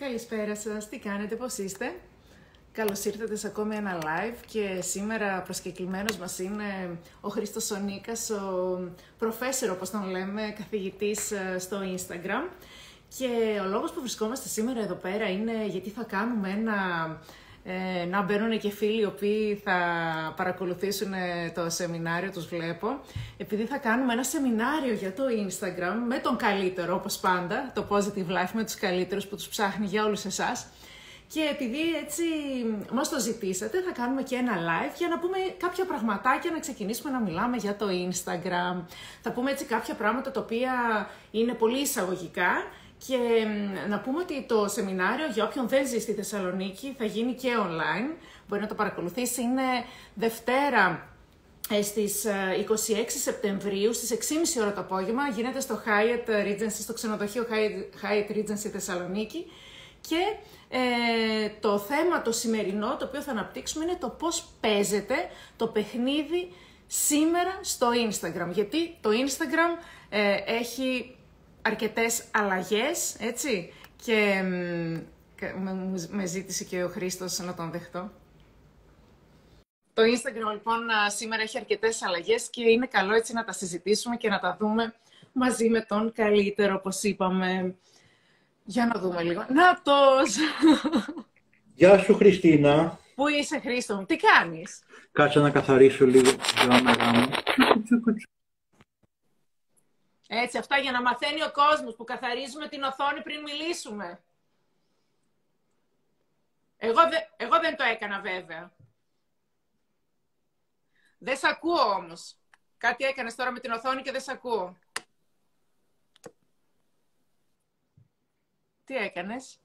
Καλησπέρα σας, τι κάνετε, πώς είστε? Καλώς ήρθατε σε ακόμη ένα live και σήμερα προσκεκλημένος μας είναι ο Χρήστος ο Νίκας, ο προφέσερο, όπως τον λέμε, καθηγητής στο Instagram. Και ο λόγος που βρισκόμαστε σήμερα εδώ πέρα είναι γιατί θα κάνουμε να μπαίνουν και φίλοι οι οποίοι θα παρακολουθήσουν το σεμινάριο, τους βλέπω. Επειδή θα κάνουμε ένα σεμινάριο για το Instagram με τον καλύτερο, όπως πάντα, το Positive Life με τους καλύτερους που τους ψάχνει για όλους εσάς. Και επειδή έτσι μας το ζητήσατε, θα κάνουμε και ένα live για να πούμε κάποια πραγματάκια, να ξεκινήσουμε να μιλάμε για το Instagram. Θα πούμε έτσι κάποια πράγματα τα οποία είναι πολύ εισαγωγικά. Και να πούμε ότι το σεμινάριο, για όποιον δεν ζει στη Θεσσαλονίκη, θα γίνει και online. Μπορεί να το παρακολουθήσει. Είναι Δευτέρα στις 26 Σεπτεμβρίου, στις 6:30 ώρα το απόγευμα. Γίνεται στο Hyatt Regency, στο ξενοδοχείο Hyatt Regency Θεσσαλονίκη. Και το θέμα το σημερινό, το οποίο θα αναπτύξουμε, είναι το πώς παίζετε το παιχνίδι σήμερα στο Instagram. Γιατί το Instagram έχει αρκετές αλλαγές, έτσι, και με ζήτησε και ο Χρήστος να τον δεχτώ. Το Instagram, λοιπόν, σήμερα έχει αρκετές αλλαγές και είναι καλό έτσι να τα συζητήσουμε και να τα δούμε μαζί με τον καλύτερο, όπως είπαμε. Για να δούμε λίγο. Νάτος! Γεια σου, Χριστίνα. Πού είσαι, Χρήστο μου, τι κάνεις? Κάτσε να καθαρίσω λίγο την κάμερα μου. Έτσι, αυτά για να μαθαίνει ο κόσμος που καθαρίζουμε την οθόνη πριν μιλήσουμε. Εγώ δεν το έκανα, βέβαια. Δεν σ' ακούω όμως. Κάτι έκανες τώρα με την οθόνη και δεν σ' ακούω. Τι έκανες?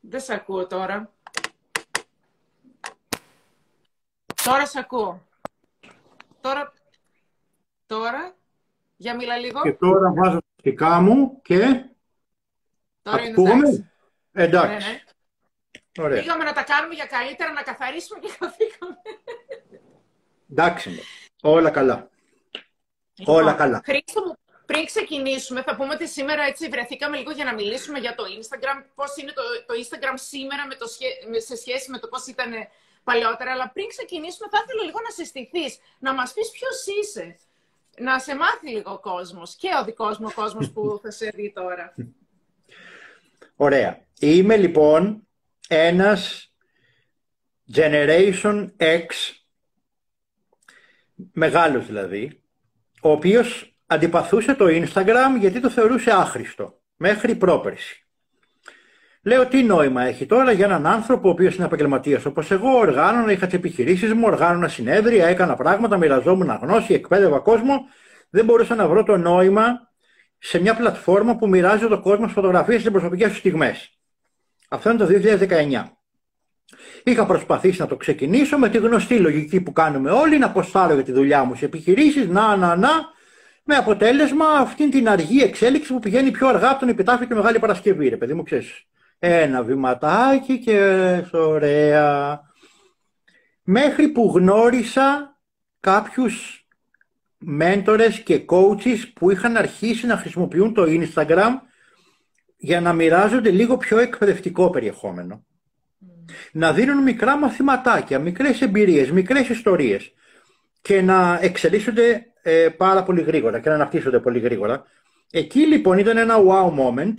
Δεν σ' ακούω τώρα. Τώρα σ' ακούω. Τώρα, για μιλά λίγο. Και τώρα βάζω τα ακουστικά μου και... Τώρα είναι εντάξει. Ναι. Ωραία. Πήγαμε να τα κάνουμε για καλύτερα, να καθαρίσουμε και καθήκαμε. Εντάξει. Όλα καλά. Λοιπόν, όλα καλά. Χρήστο μου, πριν ξεκινήσουμε, θα πούμε ότι σήμερα έτσι βρεθήκαμε λίγο για να μιλήσουμε για το Instagram. Πώς είναι το Instagram σήμερα σε σχέση με το πώς ήταν... παλαιότερα, αλλά πριν ξεκινήσουμε θα ήθελα λίγο να συστηθείς, να μας πεις ποιος είσαι, να σε μάθει λίγο ο κόσμος και ο δικός μου ο κόσμος που θα σε δει τώρα. Ωραία. Είμαι λοιπόν ένας Generation X, μεγάλος δηλαδή, ο οποίος αντιπαθούσε το Instagram γιατί το θεωρούσε άχρηστο, μέχρι πρόπερση. Λέω τι νόημα έχει τώρα για έναν άνθρωπο ο οποίος είναι επαγγελματίας όπως εγώ, οργάνωνα, είχα τις επιχειρήσεις μου, οργάνωνα συνέδρια, έκανα πράγματα, μοιραζόμουν γνώση, εκπαίδευα κόσμο. Δεν μπορούσα να βρω το νόημα σε μια πλατφόρμα που μοιράζει τον κόσμο φωτογραφίες στις προσωπικές του στιγμές. Αυτό είναι το 2019. Είχα προσπαθήσει να το ξεκινήσω με τη γνωστή λογική που κάνουμε όλοι, να αποστάρω για τη δουλειά μου σε επιχειρήσεις, με αποτέλεσμα αυτήν την αργή εξέλιξη που πηγαίνει πιο αργά από τον επιτάφιο και Μεγάλη Παρασκευή, ρε παιδί μου, ξέρεις. Ένα βηματάκι και ωραία. Μέχρι που γνώρισα κάποιους μέντορες και coaches που είχαν αρχίσει να χρησιμοποιούν το Instagram για να μοιράζονται λίγο πιο εκπαιδευτικό περιεχόμενο. Να δίνουν μικρά μαθηματάκια, μικρές εμπειρίες, μικρές ιστορίες και να εξελίσσονται πάρα πολύ γρήγορα και να αναπτύσσονται πολύ γρήγορα. Εκεί λοιπόν ήταν ένα wow moment.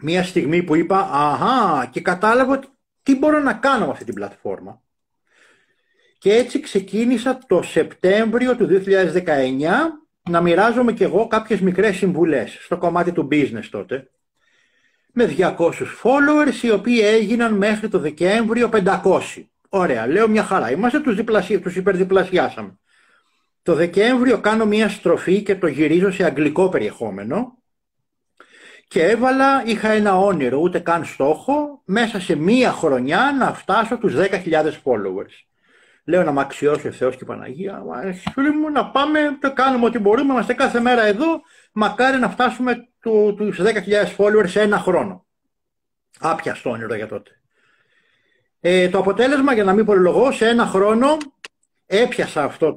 Μια στιγμή που είπα, αχα, και κατάλαβα τι μπορώ να κάνω με αυτή την πλατφόρμα. Και έτσι ξεκίνησα το Σεπτέμβριο του 2019 να μοιράζομαι κι εγώ κάποιες μικρές συμβουλές στο κομμάτι του business τότε. Με 200 followers, οι οποίοι έγιναν μέχρι το Δεκέμβριο 500. Ωραία, λέω μια χαρά, είμαστε, τους υπερδιπλασιάσαμε. Το Δεκέμβριο κάνω μια στροφή και το γυρίζω σε αγγλικό περιεχόμενο. Και είχα ένα όνειρο, ούτε καν στόχο, μέσα σε μία χρονιά να φτάσω τους 10.000 followers. Λέω να μ' αξιώσει ο Θεός και η Παναγία. Φίλοι μου, να πάμε, το κάνουμε ό,τι μπορούμε, είμαστε κάθε μέρα εδώ, μακάρι να φτάσουμε τους 10.000 followers σε ένα χρόνο. Άπιαστο όνειρο για τότε. Το αποτέλεσμα, για να μην πολυλογώ, σε ένα χρόνο έπιασα αυτό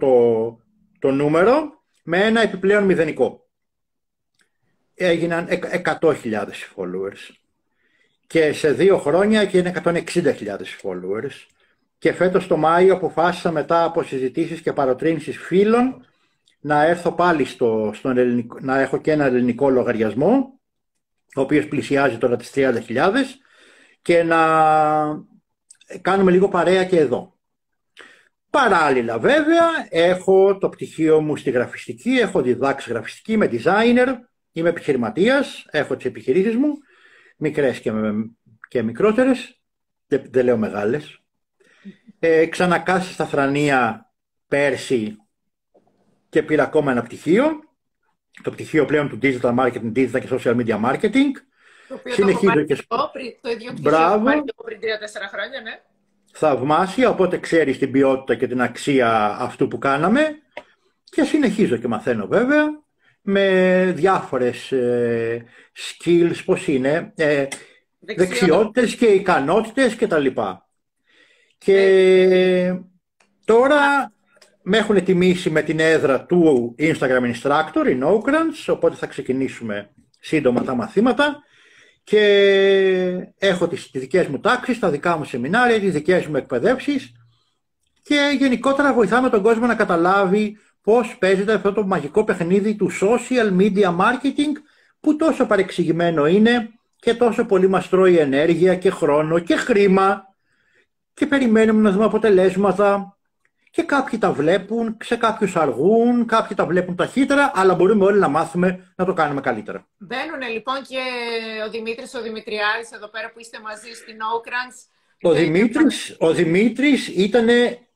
το νούμερο με ένα επιπλέον μηδενικό. Έγιναν 100.000 followers. Και σε 2 χρόνια και είναι 160.000 followers. Και φέτος το Μάιο αποφάσισα μετά από συζητήσεις και παροτρύνσεις φίλων να έρθω πάλι στον ελληνικό, να έχω και ένα ελληνικό λογαριασμό, ο οποίος πλησιάζει τώρα τις 30.000, και να κάνουμε λίγο παρέα και εδώ. Παράλληλα βέβαια έχω το πτυχίο μου στη γραφιστική, έχω διδάξει γραφιστική, είμαι designer, είμαι επιχειρηματίας, έχω τις επιχειρήσεις μου, μικρές και μικρότερες, δεν λέω μεγάλες. Ξανακάσα στα Θρανία πέρσι και πήρα ακόμα ένα πτυχίο, το πτυχίο πλέον του digital marketing, digital και social media marketing. Το οποίο συνεχίζω και το ίδιο πτυχίο που πάρει πριν 3-4 χρόνια, ναι. Θαυμάσια, οπότε ξέρεις την ποιότητα και την αξία αυτού που κάναμε, και συνεχίζω και μαθαίνω βέβαια με διάφορες skills, πώς είναι, δεξιότητες και ικανότητες και τα λοιπά. Και τώρα με έχουν τιμήσει με την έδρα του Instagram Instructor, η No Grants, οπότε θα ξεκινήσουμε σύντομα τα μαθήματα. Και έχω τις δικές μου τάξεις, τα δικά μου σεμινάρια, τις δικές μου εκπαιδεύσεις, και γενικότερα βοηθάμε τον κόσμο να καταλάβει πώς παίζεται αυτό το μαγικό παιχνίδι του social media marketing, που τόσο παρεξηγημένο είναι και τόσο πολύ μας τρώει ενέργεια και χρόνο και χρήμα, και περιμένουμε να δούμε αποτελέσματα, και κάποιοι τα βλέπουν, σε κάποιους αργούν, κάποιοι τα βλέπουν ταχύτερα, αλλά μπορούμε όλοι να μάθουμε να το κάνουμε καλύτερα. Μπαίνουν λοιπόν και ο Δημήτρης, ο Δημητριάδης, εδώ πέρα που είστε μαζί στην No Grants. Ο Δημήτρης ήταν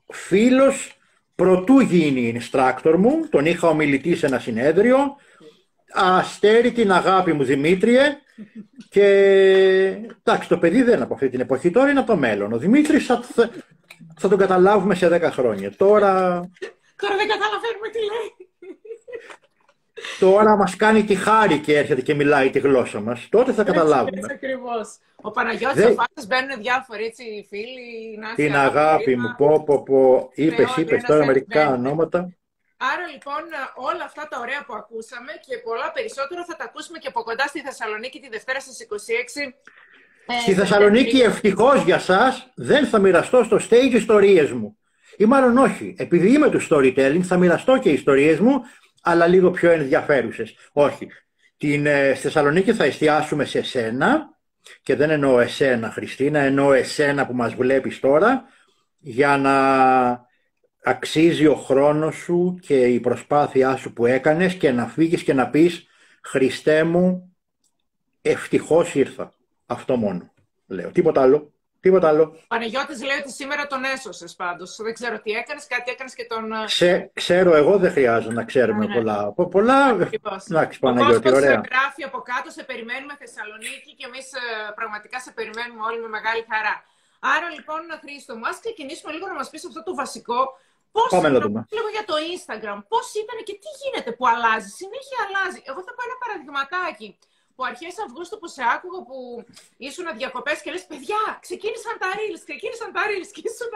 φίλος πρωτού γίνει instructor μου, τον είχα ομιλητή σε ένα συνέδριο. Αστέρι την αγάπη μου, Δημήτριε. Και εντάξει, το παιδί δεν είναι από αυτή την εποχή, τώρα είναι από το μέλλον. Ο Δημήτρης θα τον καταλάβουμε σε 10 χρόνια. Τώρα δεν καταλαβαίνουμε τι λέει. Τώρα μας κάνει τη χάρη και έρχεται και μιλάει τη γλώσσα μας. Τότε θα καταλάβουμε. Έτσι ακριβώς. Ο Παναγιώτης, ο Φάσος, μπαίνουν διάφοροι έτσι, φίλοι. Την αγάπη μου, πω. Είπες τώρα μερικά ονόματα. Άρα λοιπόν όλα αυτά τα ωραία που ακούσαμε και πολλά περισσότερα θα τα ακούσουμε και από κοντά στη Θεσσαλονίκη τη Δευτέρα στις 26. Στη Θεσσαλονίκη ευτυχώς για σας δεν θα μοιραστώ στο stage ιστορίες μου. Ή μάλλον όχι, επειδή είμαι του storytelling θα μοιραστώ και ιστορίες μου, αλλά λίγο πιο ενδιαφέρουσες. Όχι, στη Θεσσαλονίκη θα εστιάσουμε σε εσένα, και δεν εννοώ εσένα Χριστίνα, εννοώ εσένα που μας βλέπεις τώρα, για να αξίζει ο χρόνος σου και η προσπάθειά σου που έκανες, και να φύγεις και να πεις «Χριστέ μου, ευτυχώς ήρθα». Αυτό μόνο λέω. Τίποτα άλλο. Παναγιώτης λέει ότι σήμερα τον έσωσες πάντως. Δεν ξέρω τι έκανες, κάτι έκανες και τον... Ξέρω εγώ, δεν χρειάζεται να ξέρουμε πολλά. Εντάξει, Παναγιώτη, ωραία. Ο κόσμος σε γράφει από κάτω, σε περιμένουμε Θεσσαλονίκη, και εμείς πραγματικά σε περιμένουμε όλοι με μεγάλη χαρά. Άρα λοιπόν, Χρήστο, ας ξεκινήσουμε λίγο να μας πεις αυτό το βασικό. Λίγο για το Instagram. Πώς ήταν και τι γίνεται που αλλάζει, συνέχεια αλλάζει. Εγώ θα πάω ένα παραδειγματάκι. Που αρχές Αυγούστου που σε άκουγα που ήσουν διακοπές και λες «Παιδιά, ξεκίνησαν τα reels» και ήσουν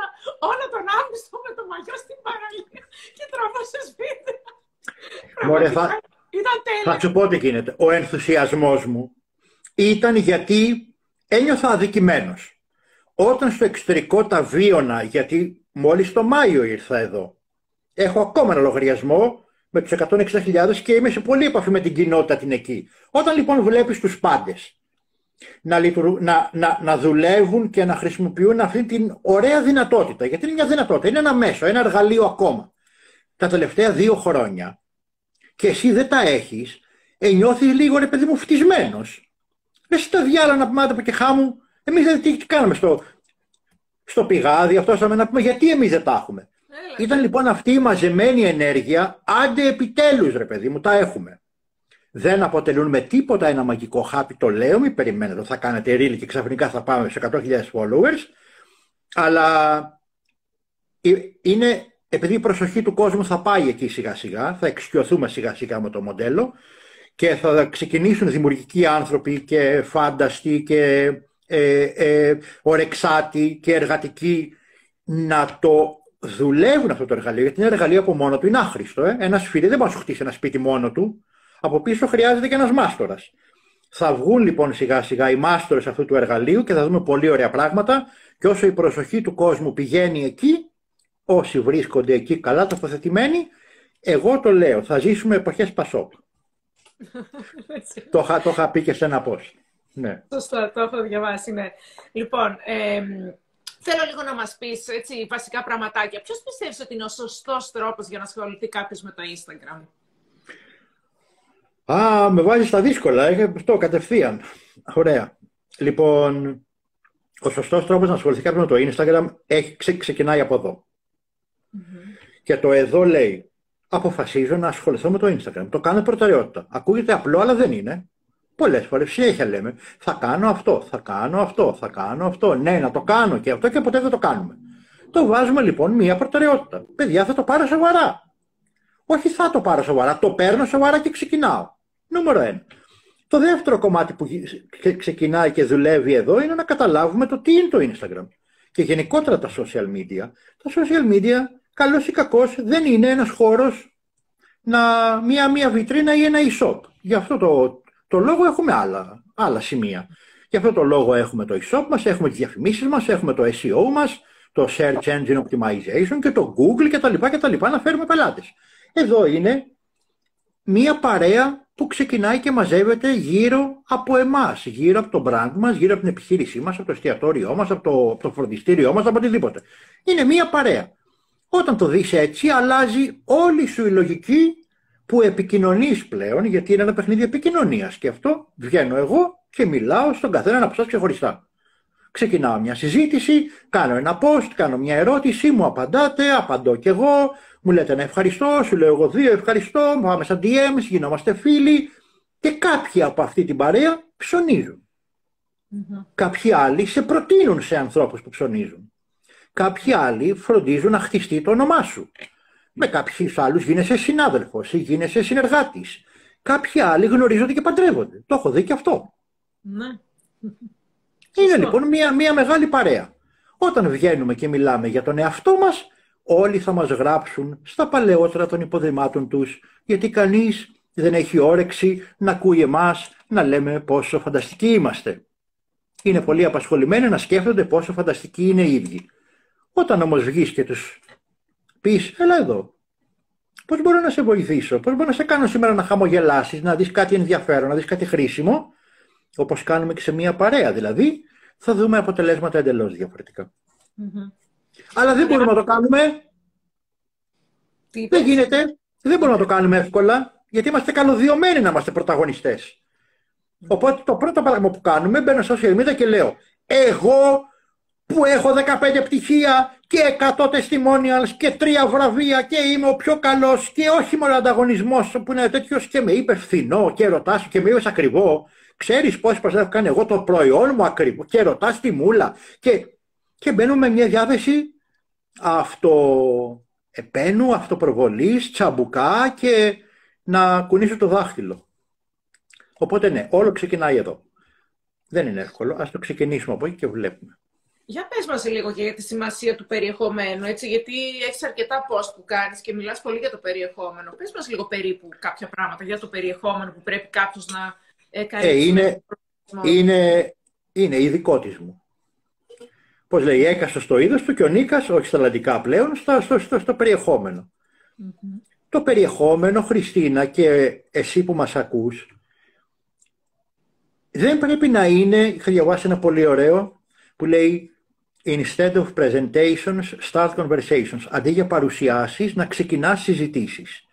όλο τον Αύγουστο με το μαγιό στην παραλία και τραβάσες βίντεο. Ήταν τέλειο. Θα σου πω τι γίνεται. Ο ενθουσιασμός μου ήταν γιατί ένιωθα αδικημένος. Όταν στο εξωτερικό τα βίωνα, γιατί μόλις το Μάιο ήρθα εδώ, έχω ακόμα ένα λογαριασμό με τους 160.000 και είμαι σε πολύ επαφή με την κοινότητα την εκεί. Όταν λοιπόν βλέπεις τους πάντες να δουλεύουν και να χρησιμοποιούν αυτή την ωραία δυνατότητα, γιατί είναι μια δυνατότητα, είναι ένα μέσο, ένα εργαλείο ακόμα, τα τελευταία 2 χρόνια, και εσύ δεν τα έχεις, νιώθεις λίγο, ρε παιδί μου, φτισμένος. Λες τα διάλα να πούμε άτομα και χάμου. Εμείς δεν τι κάναμε στο πηγάδι, αυτό ήρθαμε να πούμε γιατί εμείς δεν τα έχουμε. Ήταν λοιπόν αυτή η μαζεμένη ενέργεια, άντε επιτέλους ρε παιδί μου, τα έχουμε. Δεν αποτελούν με τίποτα ένα μαγικό χάπι, το λέω, μην περιμένετε, θα κάνετε ρίλι και ξαφνικά θα πάμε σε 100.000 followers, αλλά είναι επειδή η προσοχή του κόσμου θα πάει εκεί σιγά σιγά, θα εξοικειωθούμε σιγά σιγά με το μοντέλο και θα ξεκινήσουν δημιουργικοί άνθρωποι και φάνταστοι και ορεξάτη και εργατική να το δουλεύουν αυτό το εργαλείο, γιατί είναι εργαλείο από μόνο του, είναι άχρηστο. Ένα σφυρί δεν μπορεί να σου χτίσει ένα σπίτι μόνο του. Από πίσω χρειάζεται και ένας μάστορας. Θα βγουν λοιπόν σιγά σιγά οι μάστορες αυτού του εργαλείου και θα δούμε πολύ ωραία πράγματα. Και όσο η προσοχή του κόσμου πηγαίνει εκεί, όσοι βρίσκονται εκεί καλά τοποθετημένοι, εγώ το λέω, θα ζήσουμε εποχές Πασόκ. Το είχα πει και σε ένα πώς. Ναι. Σωστά, το έχω διαβάσει, ναι. Λοιπόν, θέλω λίγο να μας πεις έτσι, βασικά πραγματάκια. Ποιος πιστεύεις ότι είναι ο σωστός τρόπος για να ασχοληθεί κάποιος με το Instagram? Α, με βάζεις στα δύσκολα, αυτό κατευθείαν. Ωραία. Λοιπόν, ο σωστός τρόπος να ασχοληθεί κάποιος με το Instagram ξεκινάει από εδώ. Και το εδώ λέει, αποφασίζω να ασχοληθώ με το Instagram. Το κάνω προτεραιότητα. Ακούγεται απλό, αλλά δεν είναι. Πολλές φορές συνέχεια λέμε, θα κάνω αυτό, θα κάνω αυτό, θα κάνω αυτό. Ναι, να το κάνω και αυτό και ποτέ δεν το κάνουμε. Το βάζουμε λοιπόν μία προτεραιότητα. Παιδιά, θα το πάρω σοβαρά. Όχι θα το πάρω σοβαρά, το παίρνω σοβαρά και ξεκινάω. Νούμερο 1. Το δεύτερο κομμάτι που ξεκινάει και δουλεύει εδώ είναι να καταλάβουμε το τι είναι το Instagram. Και γενικότερα τα social media. Τα social media, καλώς ή κακώς, δεν είναι ένας χώρος, μία βιτρίνα ή ένα e-shop. Γι' αυτό το λόγο έχουμε άλλα σημεία. Γι' αυτό το λόγο έχουμε το e-shop μας, έχουμε τις διαφημίσεις μας, έχουμε το SEO μας, το Search Engine Optimization και το Google κτλ. Να φέρουμε πελάτες. Εδώ είναι μία παρέα που ξεκινάει και μαζεύεται γύρω από εμάς, γύρω από το brand μας, γύρω από την επιχείρησή μας, από το εστιατόριό μας, από το φροντιστήριό μας, από οτιδήποτε. Είναι μία παρέα. Όταν το δεις έτσι, αλλάζει όλη σου η λογική που επικοινωνείς πλέον, γιατί είναι ένα παιχνίδι επικοινωνίας. Και αυτό βγαίνω εγώ και μιλάω στον καθένα από εσάς ξεχωριστά. Ξεκινάω μια συζήτηση, κάνω ένα post, κάνω μια ερώτηση, μου απαντάτε, απαντώ κι εγώ, μου λέτε ένα ευχαριστώ, σου λέω εγώ δύο ευχαριστώ, μου πάμε σαν DMs, γινόμαστε φίλοι και κάποιοι από αυτή την παρέα ψωνίζουν. Κάποιοι άλλοι σε προτείνουν σε ανθρώπους που ψωνίζουν. Κάποιοι άλλοι φροντίζουν να χτιστεί το όνομά σου. Με κάποιους άλλους γίνεσαι συνάδελφος ή γίνεσαι συνεργάτης. Κάποιοι άλλοι γνωρίζονται και παντρεύονται. Το έχω δει και αυτό. Ναι. Είναι λοιπόν μια μεγάλη παρέα. Όταν βγαίνουμε και μιλάμε για τον εαυτό μας, όλοι θα μας γράψουν στα παλαιότερα των υποδημάτων τους, γιατί κανείς δεν έχει όρεξη να ακούει εμάς να λέμε πόσο φανταστικοί είμαστε. Είναι πολύ απασχολημένοι να σκέφτονται πόσο φανταστικοί είναι οι ίδιοι. Όταν όμως βγεις και τους πεις, έλα εδώ, πώς μπορώ να σε βοηθήσω, πώς μπορώ να σε κάνω σήμερα να χαμογελάσεις, να δεις κάτι ενδιαφέρον, να δεις κάτι χρήσιμο, όπως κάνουμε και σε μια παρέα δηλαδή, θα δούμε αποτελέσματα εντελώς διαφορετικά. Αλλά δεν μπορούμε να το κάνουμε. Δεν γίνεται. Δεν μπορούμε να το κάνουμε εύκολα, γιατί είμαστε καλωδιωμένοι να είμαστε πρωταγωνιστές. Οπότε το πρώτο πράγμα που κάνουμε, μπαίνω στα social media και λέω, εγώ που έχω 15 πτυχία και 100 testimonials και 3 βραβεία και είμαι ο πιο καλός και όχι μόνο ανταγωνισμός που είναι τέτοιος και με είπε φθηνό και ρωτάς και με είπες ακριβό. Ξέρεις πόσες προσθέσεις έχω κάνει εγώ το προϊόν μου ακριβό και ρωτάς τη μούλα. Και μπαίνουμε με μια διάθεση αυτοεπαίνου, αυτοπροβολής, τσαμπουκά και να κουνήσω το δάχτυλο. Οπότε ναι, όλο ξεκινάει εδώ. Δεν είναι εύκολο, ας το ξεκινήσουμε από εκεί και βλέπουμε. Για πες μας λίγο και για τη σημασία του περιεχομένου, έτσι, γιατί έχεις αρκετά post που κάνεις και μιλάς πολύ για το περιεχόμενο. Πες μας λίγο περίπου κάποια πράγματα για το περιεχόμενο που πρέπει κάποιος να κάνει. Είναι η ειδικότητα μου. Πώς λέει, έκαστος στο είδος του και ο Νίκας, όχι στα ελλαντικά πλέον, στο περιεχόμενο. Το περιεχόμενο, Χριστίνα, και εσύ που μας ακούς, δεν πρέπει να είναι, είχα διαβάσει ένα πολύ ωραίο, που λέει «Instead of presentations, start conversations». Αντί για παρουσιάσεις, να ξεκινάς συζητήσεις.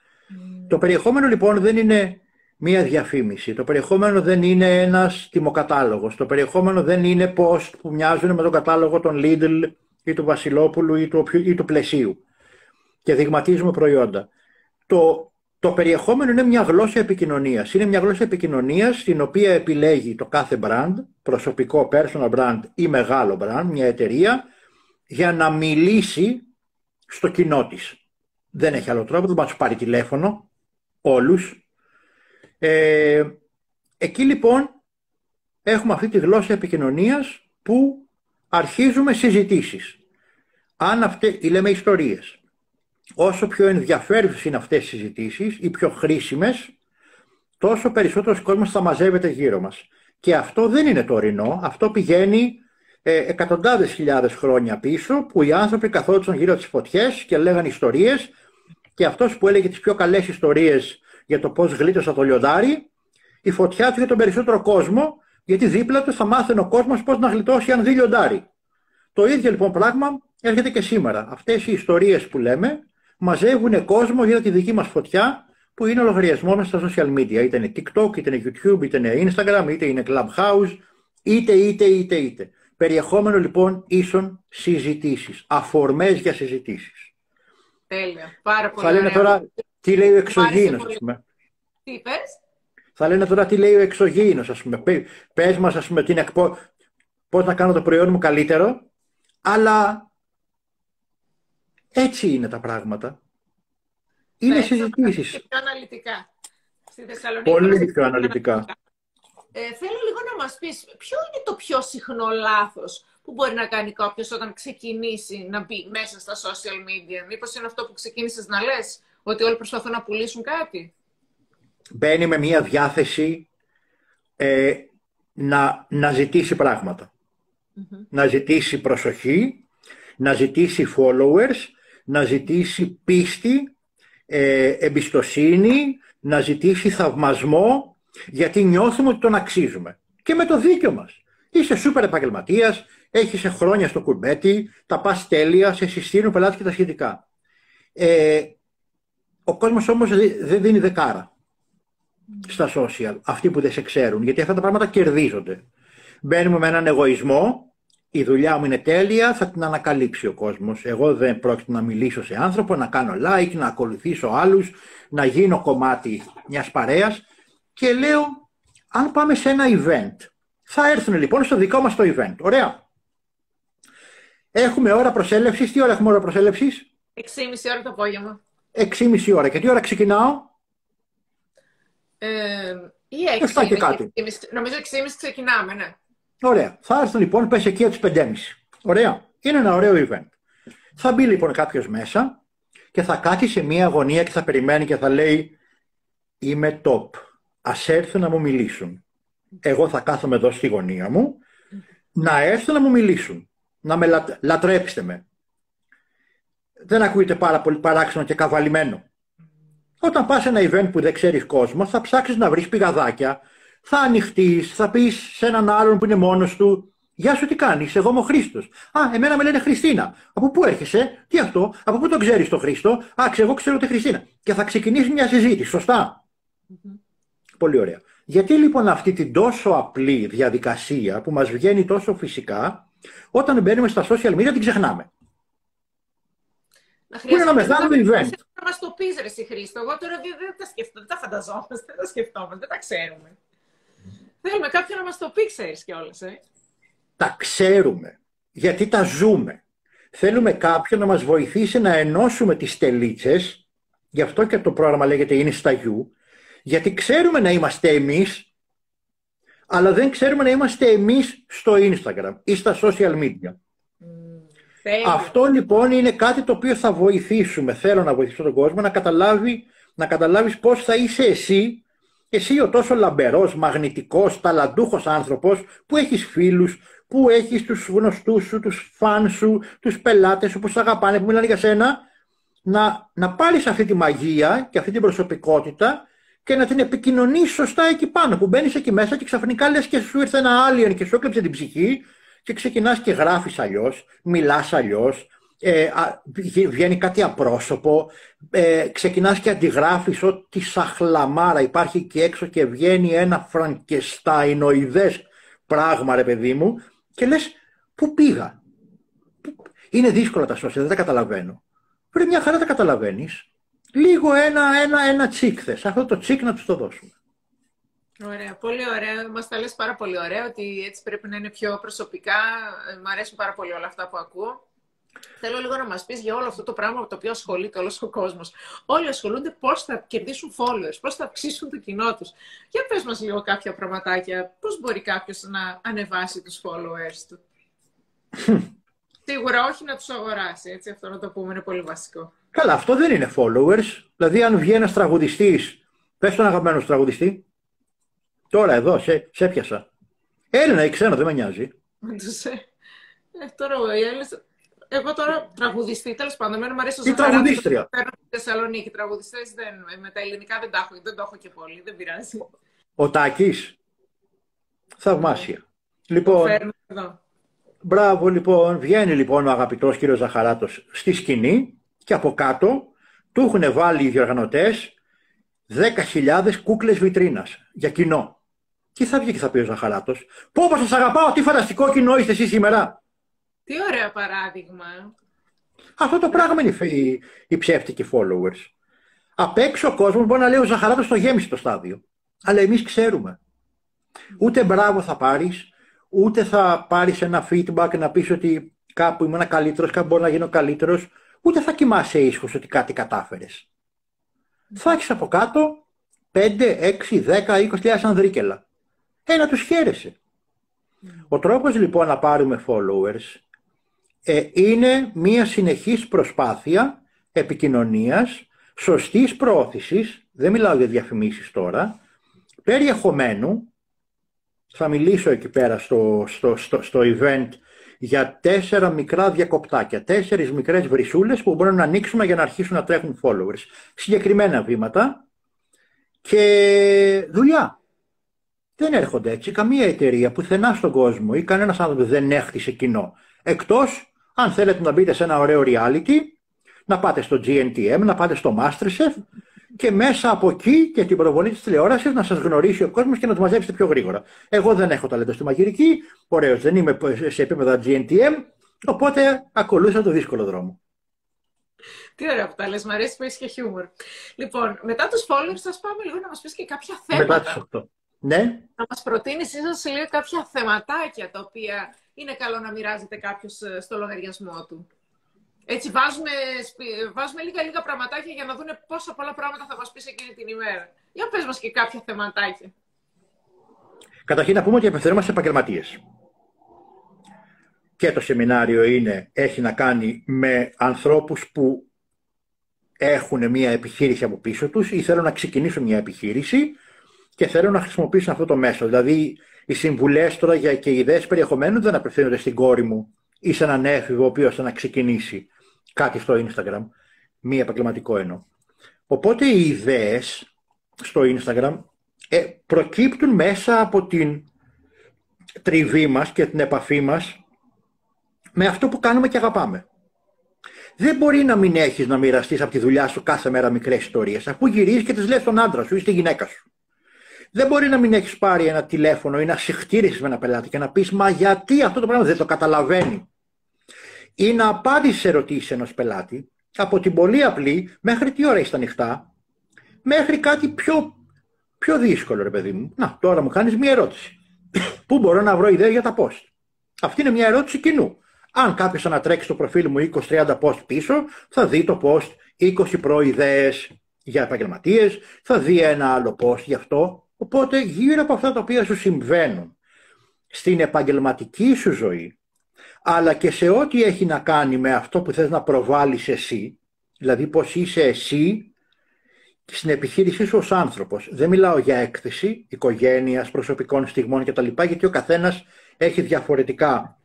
Το περιεχόμενο λοιπόν δεν είναι μία διαφήμιση. Το περιεχόμενο δεν είναι ένας τιμοκατάλογος. Το περιεχόμενο δεν είναι post που μοιάζουν με τον κατάλογο των Lidl ή του Βασιλόπουλου ή του Πλαισίου. Και δειγματίζουμε προϊόντα. Το περιεχόμενο είναι μια γλώσσα επικοινωνίας. Είναι μια γλώσσα επικοινωνίας στην οποία επιλέγει το κάθε brand, προσωπικό personal brand ή μεγάλο brand, μια εταιρεία, για να μιλήσει στο κοινό της. Δεν έχει άλλο τρόπο, δεν μπορεί να τους πάρει τηλέφωνο όλους. Εκεί λοιπόν έχουμε αυτή τη γλώσσα επικοινωνίας που αρχίζουμε συζητήσεις. Αν αυτές, λέμε ιστορίες, όσο πιο ενδιαφέρουσες είναι αυτές οι συζητήσεις, οι πιο χρήσιμες, τόσο περισσότερος κόσμος θα μαζεύεται γύρω μας. Και αυτό δεν είναι τωρινό, αυτό πηγαίνει εκατοντάδες χιλιάδες χρόνια πίσω, που οι άνθρωποι καθόντουσαν γύρω από τις φωτιές και λέγανε ιστορίες, και αυτός που έλεγε τις πιο καλές ιστορίες για το πώς γλίτωσα το λιοντάρι, η φωτιά του για τον περισσότερο κόσμο, γιατί δίπλα του θα μάθαινε ο κόσμος πώς να γλιτώσει αν δει λιοντάρι. Το ίδιο λοιπόν πράγμα έρχεται και σήμερα. Αυτές οι ιστορίες που λέμε μαζεύουν κόσμο για τη δική μας φωτιά, που είναι ο λογαριασμός μας στα social media. Είτε είναι TikTok, είτε είναι YouTube, είτε είναι Instagram, είτε είναι Clubhouse, είτε. Περιεχόμενο λοιπόν ίσον συζητήσεις, αφορμές για συζητήσεις. Τέλεια, πάρα πολύ. Θα λένε τώρα τι λέει ο εξωγήινος, ας πούμε. Τι είπες? Θα λένε τώρα τι λέει ο εξωγήινος, ας πούμε. Πες μας, ας πούμε, πώς να κάνω το προϊόν μου καλύτερο, αλλά έτσι είναι τα πράγματα. Είναι συζητήσεις. Πιο αναλυτικά. Στη Θεσσαλονίκη. Πολύ πιο αναλυτικά. Θέλω λίγο να μας πεις, ποιο είναι το πιο συχνό λάθος που μπορεί να κάνει κάποιος όταν ξεκινήσει να μπει μέσα στα social media? Μήπως είναι αυτό που ξεκίνησες να λες, ότι όλοι προσπαθούν να πουλήσουν κάτι? Μπαίνει με μια διάθεση να ζητήσει πράγματα. Mm-hmm. Να ζητήσει προσοχή, να ζητήσει followers, να ζητήσει πίστη, εμπιστοσύνη, να ζητήσει θαυμασμό, γιατί νιώθουμε ότι τον αξίζουμε. Και με το δίκιο μας. Είσαι σούπερ επαγγελματίας, έχεις χρόνια στο κουρμπέτι, τα πας τέλεια, σε συστήνουν πελάτες και τα σχετικά. Ο κόσμος όμως δεν δίνει δεκάρα στα social, αυτοί που δεν σε ξέρουν, γιατί αυτά τα πράγματα κερδίζονται. Μπαίνουμε με έναν εγωισμό, η δουλειά μου είναι τέλεια, θα την ανακαλύψει ο κόσμος. Εγώ δεν πρόκειται να μιλήσω σε άνθρωπο, να κάνω like, να ακολουθήσω άλλους, να γίνω κομμάτι μιας παρέας. Και λέω, αν πάμε σε ένα event, θα έρθουν λοιπόν στο δικό μας το event. Ωραία. Έχουμε ώρα προσέλευσης. Τι ώρα έχουμε ώρα προσέλευσης? 6,5 ώρα το απόγευμα. 6,5 ώρα. Και τι ώρα ξεκινάω? Ή 6,5 και κάτι. Νομίζω 6,5 ξεκινάμε, ναι. Ωραία. Θα έρθουν λοιπόν, πες εκεί από τις 5,5. Ωραία. Είναι ένα ωραίο event. Θα μπει λοιπόν κάποιος μέσα και θα κάτσει σε μία γωνία και θα περιμένει και θα λέει, είμαι top. Ας έρθουν να μου μιλήσουν. Εγώ θα κάθομαι εδώ στη γωνία μου, να έρθουν να μου μιλήσουν. Να με λατρέψτε με. Δεν ακούγεται πάρα πολύ παράξενο και καβαλημένο? Όταν πας σε ένα event που δεν ξέρεις κόσμο, θα ψάξεις να βρεις πηγαδάκια, θα ανοιχτείς, θα πεις σε έναν άλλον που είναι μόνος του, γεια σου, τι κάνεις, εγώ είμαι ο Χρήστος. Α, εμένα με λένε Χριστίνα. Από πού έρχεσαι, τι αυτό, από πού τον ξέρεις τον Χρήστο? Α, εγώ ξέρω τη Χριστίνα. Και θα ξεκινήσει μια συζήτηση, σωστά? Πολύ ωραία. Γιατί λοιπόν αυτή την τόσο απλή διαδικασία που μας βγαίνει τόσο φυσικά, όταν μπαίνουμε στα social media την ξεχνάμε? Πού είναι να μεθάνουμε event? Να μας το πεις ρε Χρήστο, εγώ τώρα δεν τα φανταζόμαστε, δεν τα σκεφτόμαστε, δεν τα ξέρουμε. Θέλουμε κάποιον να μας το πει, ξέρεις κιόλας. Τα ξέρουμε, γιατί τα ζούμε. Θέλουμε κάποιον να μας βοηθήσει να ενώσουμε τις τελίτσες, γι' αυτό και το πρόγραμμα λέγεται Instagram. Γιατί ξέρουμε να είμαστε εμείς, αλλά δεν ξέρουμε να είμαστε εμείς στο Instagram ή στα social media. Αυτό λοιπόν είναι κάτι το οποίο θα βοηθήσουμε. Θέλω να βοηθήσω τον κόσμο να καταλάβει, να καταλάβεις πώς θα είσαι εσύ ο τόσο λαμπερός, μαγνητικός, ταλαντούχος άνθρωπος που έχεις φίλους, που έχεις τους γνωστούς σου, τους φαν σου, τους πελάτες σου που σ' αγαπάνε, που μιλάνε για σένα, να πάρεις αυτή τη μαγεία και αυτή την προσωπικότητα και να την επικοινωνείς σωστά εκεί πάνω, που μπαίνεις εκεί μέσα και ξαφνικά λες και σου ήρθε ένα alien και σου έκλεψε την ψυχή και ξεκινάς και γράφεις αλλιώς, μιλάς αλλιώς, βγαίνει κάτι απρόσωπο, ξεκινάς και αντιγράφεις ό,τι σαχλαμάρα υπάρχει εκεί έξω και βγαίνει ένα φραγκεσταϊνοειδές πράγμα, ρε παιδί μου, και λες, πού πήγα? Είναι δύσκολα τα σώσια, δεν τα καταλαβαίνω. Πρέπει μια χαρά τα καταλαβαίνεις. Λίγο ένα τσίκ θες. Αυτό το τσίκ να τους το δώσουμε. Ωραία, πολύ ωραία. Μας τα λες πάρα πολύ ωραία, ότι έτσι πρέπει να είναι πιο προσωπικά. Μ' αρέσουν πάρα πολύ όλα αυτά που ακούω. Θέλω λίγο να μας πεις για όλο αυτό το πράγμα από το οποίο ασχολείται όλος ο κόσμος. Όλοι ασχολούνται πώς θα κερδίσουν followers, πώς θα αυξήσουν το κοινό τους. Για πες μας λίγο κάποια πραγματάκια. Πώς μπορεί κάποιος να ανεβάσει τους followers του? Σίγουρα όχι να τους αγοράσει, έτσι, αυτό να το πούμε είναι πολύ βασικό. Καλά, αυτό δεν είναι followers. Δηλαδή, αν βγει ένας τραγουδιστής, πες τον αγαπημένο σου τραγουδιστή. Τώρα εδώ, σε πιασα. Έλληνα ή ξένο, δεν με νοιάζει. Τώρα, εγώ τώρα τραγουδιστή, τέλος πάντων, εμένα μου αρέσει το ζευγάρι. Τραγουδίστρια. Παίρνω στη Θεσσαλονίκη. Τραγουδιστές με τα ελληνικά δεν τα έχω και πολύ, δεν πειράζει. Ο Τάκης. Θαυμάσια. Λοιπόν, μπράβο, λοιπόν. Βγαίνει λοιπόν ο αγαπητός κύριος Ζαχαράτος στη σκηνή και από κάτω του έχουν βάλει οι διοργανωτές 10.000 κούκλες βιτρίνας για κοινό. Και θα βγει και θα πει ο Ζαχαράτος: «Πω πω σας αγαπάω, τι φανταστικό κοινό είστε εσείς σήμερα». Τι ωραίο παράδειγμα. Αυτό το πράγμα είναι οι ψεύτικοι followers. Απ' έξω ο κόσμος μπορεί να λέει: «Ο Ζαχαράτος το γέμισε το στάδιο». Αλλά εμείς ξέρουμε. Ούτε μπράβο θα πάρεις, ούτε θα πάρεις ένα feedback να πεις ότι κάπου ήμουν καλύτερος, κάπου μπορώ να γίνω καλύτερος, ούτε θα κοιμάσαι ήσυχος ότι κάτι κατάφερες. Θα έχεις από κάτω 5, 6, 10, 20.000 ανδρίκελα. Ένα τους χαίρεσαι. Ο τρόπος λοιπόν να πάρουμε followers είναι μία συνεχής προσπάθεια επικοινωνίας, σωστής προώθησης, δεν μιλάω για διαφημίσεις τώρα, περιεχομένου. Θα μιλήσω εκεί πέρα στο event για 4 μικρά διακοπτάκια, 4 μικρές βρυσούλες που μπορούν να ανοίξουν για να αρχίσουν να τρέχουν followers. Συγκεκριμένα βήματα και δουλειά. Δεν έρχονται έτσι. Καμία εταιρεία πουθενά στον κόσμο ή κανένας άνθρωπος δεν έχτισε κοινό. Εκτός αν θέλετε να μπείτε σε ένα ωραίο reality, να πάτε στο GNTM, να πάτε στο MasterChef και μέσα από εκεί και την προβολή της τηλεόρασης να σας γνωρίσει ο κόσμος και να τους μαζέψετε πιο γρήγορα. Εγώ δεν έχω ταλέντο στη μαγειρική, ωραίος δεν είμαι σε επίπεδα GNTM, οπότε ακολούθησα το δύσκολο δρόμο. Τι ωραία που τα λες, μ' αρέσει που είσαι και χιούμορ. Λοιπόν, μετά τους followers σας πάμε λίγο να μας πεις και κάποια θέματα. Μετά τους 8. Ναι. Να μας προτείνεις ίσως λίγο κάποια θεματάκια τα οποία είναι καλό να μοιράζεται κάποιος στο λογαριασμό του. Έτσι βάζουμε λίγα πραγματάκια για να δούνε πόσα πολλά πράγματα θα μας πεις εκείνη την ημέρα. Για πες μας και κάποια θεματάκια. Καταρχήν να πούμε ότι απευθυνόμαστε σε επαγγελματίες. Και το σεμινάριο έχει να κάνει με ανθρώπους που έχουν μια επιχείρηση από πίσω τους ή θέλουν να ξεκινήσουν μια επιχείρηση και θέλουν να χρησιμοποιήσουν αυτό το μέσο. Δηλαδή οι συμβουλές τώρα και οι ιδέες περιεχομένου δεν απευθύνονται στην κόρη μου ή σε έναν έφηβο ο οποίος θα να ξεκινήσει κάτι στο Instagram, μη επαγγελματικό εννοώ. Οπότε οι ιδέες στο Instagram προκύπτουν μέσα από την τριβή μας και την επαφή μας με αυτό που κάνουμε και αγαπάμε. Δεν μπορεί να μην έχεις να μοιραστείς από τη δουλειά σου κάθε μέρα μικρές ιστορίες, αφού γυρίζεις και τις λες στον άντρα σου ή στη γυναίκα σου. Δεν μπορεί να μην έχεις πάρει ένα τηλέφωνο ή να συχτήρισεις με ένα πελάτη και να πεις «Μα γιατί αυτό το πράγμα δεν το καταλαβαίνει». Ή να απάντησες ερωτήσεις ενός πελάτη από την πολύ απλή μέχρι τι ώρα είσαι τα νυχτά, μέχρι κάτι πιο δύσκολο, ρε παιδί μου. Να, τώρα μου κάνεις μια ερώτηση. Πού μπορώ να βρω ιδέα για τα post? Αυτή είναι μια ερώτηση κοινού. Αν κάποιος ανατρέξει το προφίλ μου 20-30 post πίσω, θα δει το post 20 προειδέες για επαγγελματίες, θα δει ένα άλλο post γι' αυτό. Οπότε γύρω από αυτά τα οποία σου συμβαίνουν στην επαγγελματική σου ζωή, αλλά και σε ό,τι έχει να κάνει με αυτό που θες να προβάλλεις εσύ, δηλαδή πως είσαι εσύ στην επιχείρησή σου ως άνθρωπος. Δεν μιλάω για έκθεση οικογένειας, προσωπικών στιγμών κτλ. Γιατί ο καθένας έχει διαφορετικά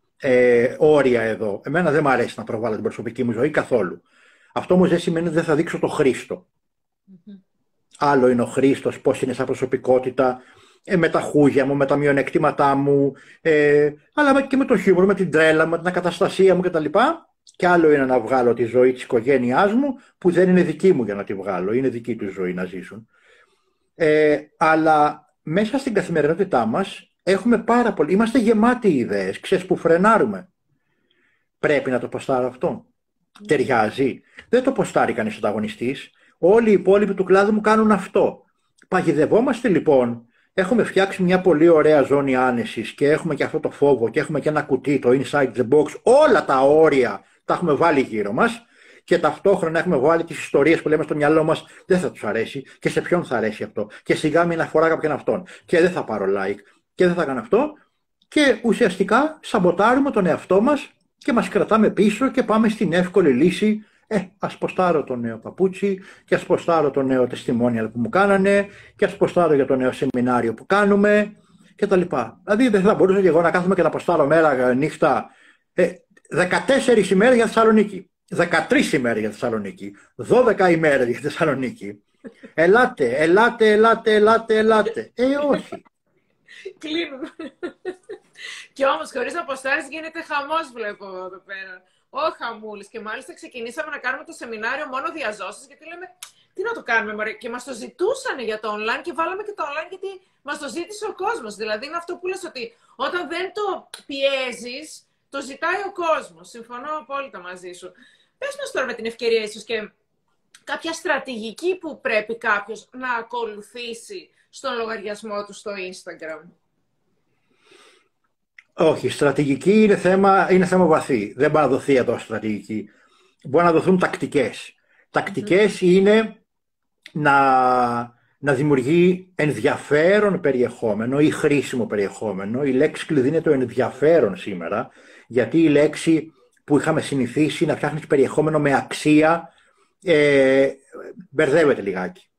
όρια εδώ. Εμένα δεν μου αρέσει να προβάλλω την προσωπική μου ζωή καθόλου. Αυτό όμως δεν σημαίνει ότι δεν θα δείξω το Χρήστο. Άλλο είναι ο Χρήστος, πώς είναι σαν προσωπικότητα, με τα χούγια μου, με τα μειονεκτήματά μου, αλλά και με το χιούμορ, με την τρέλα μου, με την ακαταστασία μου κτλ. Και άλλο είναι να βγάλω τη ζωή της οικογένειάς μου, που δεν είναι δική μου για να τη βγάλω, είναι δική του ζωή να ζήσουν. Αλλά μέσα στην καθημερινότητά μας έχουμε πάρα πολύ. Είμαστε γεμάτοι ιδέες, ξέρεις που φρενάρουμε. Πρέπει να το ποστάρω αυτό. Ταιριάζει. Δεν το ποστάρει κανείς ανταγωνιστής. Όλοι οι υπόλοιποι του κλάδου μου κάνουν αυτό. Παγιδευόμαστε λοιπόν. Έχουμε φτιάξει μια πολύ ωραία ζώνη άνεσης και έχουμε και αυτό το φόβο και έχουμε και ένα κουτί, το inside the box. Όλα τα όρια τα έχουμε βάλει γύρω μας και ταυτόχρονα έχουμε βάλει τις ιστορίες που λέμε στο μυαλό μας. Δεν θα τους αρέσει και σε ποιον θα αρέσει αυτό. Και σιγά μην αφορά κάποιον αυτόν. Και δεν θα πάρω like. Και δεν θα κάνω αυτό. Και ουσιαστικά σαμποτάρουμε τον εαυτό μας και μας κρατάμε πίσω και πάμε στην εύκολη λύση. Ας ποστάρω το νέο παπούτσι και ας ποστάρω το νέο τεστιμόνια που μου κάνανε και ας ποστάρω για το νέο σεμινάριο που κάνουμε και τα λοιπά. Δηλαδή δεν θα μπορούσα και εγώ να κάθομαι και να ποστάρω μέρα νύχτα 14 ημέρες για Θεσσαλονίκη, 13 ημέρες για Θεσσαλονίκη, 12 ημέρες για Θεσσαλονίκη. Ελάτε. Όχι. Κλείνουμε. Και όμως χωρίς να ποστάρεις γίνεται χαμός, βλέπω εδώ πέρα. Ω χαμούλης. Και μάλιστα ξεκινήσαμε να κάνουμε το σεμινάριο μόνο διαζώσεις, γιατί λέμε τι να το κάνουμε μωρέ. Και μας το ζητούσαν για το online και βάλαμε και το online γιατί μας το ζήτησε ο κόσμος. Δηλαδή είναι αυτό που λες, ότι όταν δεν το πιέζεις, το ζητάει ο κόσμος. Συμφωνώ απόλυτα μαζί σου. Πες μας τώρα με την ευκαιρία ίσως και κάποια στρατηγική που πρέπει κάποιος να ακολουθήσει στον λογαριασμό του στο Instagram. Όχι, στρατηγική είναι θέμα βαθύ. Δεν μπορεί να δοθεί εδώ στρατηγική. Μπορεί να δοθούν τακτικές. Τακτικές είναι να δημιουργεί ενδιαφέρον περιεχόμενο ή χρήσιμο περιεχόμενο. Η λέξη κλειδί είναι το ενδιαφέρον σήμερα, γιατί η λέξη που είχαμε συνηθίσει να φτιάχνεις περιεχόμενο με αξία μπερδεύεται λιγάκι.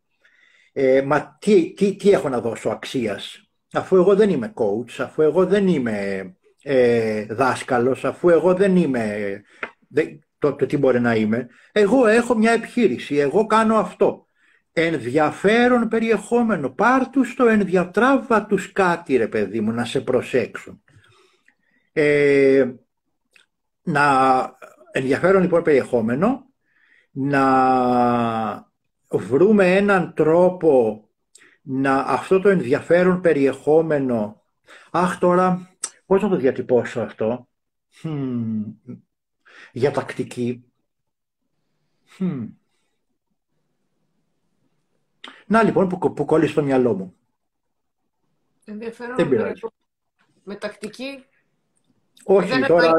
Μα τι έχω να δώσω αξίας, αφού εγώ δεν είμαι coach, αφού εγώ δεν είμαι δάσκαλος, αφού εγώ δεν είμαι το τι μπορεί να είμαι. Εγώ έχω μια επιχείρηση, εγώ κάνω αυτό. Ενδιαφέρον περιεχόμενο. Πάρ' τους το ενδιατράβα τους κάτι, ρε παιδί μου, να σε προσέξουν. Ενδιαφέρον λοιπόν περιεχόμενο, να βρούμε έναν τρόπο να αυτό το ενδιαφέρον περιεχόμενο. Αχ, τώρα πώς να το διατυπώσω αυτό για τακτική. Να λοιπόν που κόλλησε στο μυαλό μου. Ενδιαφέρον με τακτική. Όχι, δεν τώρα...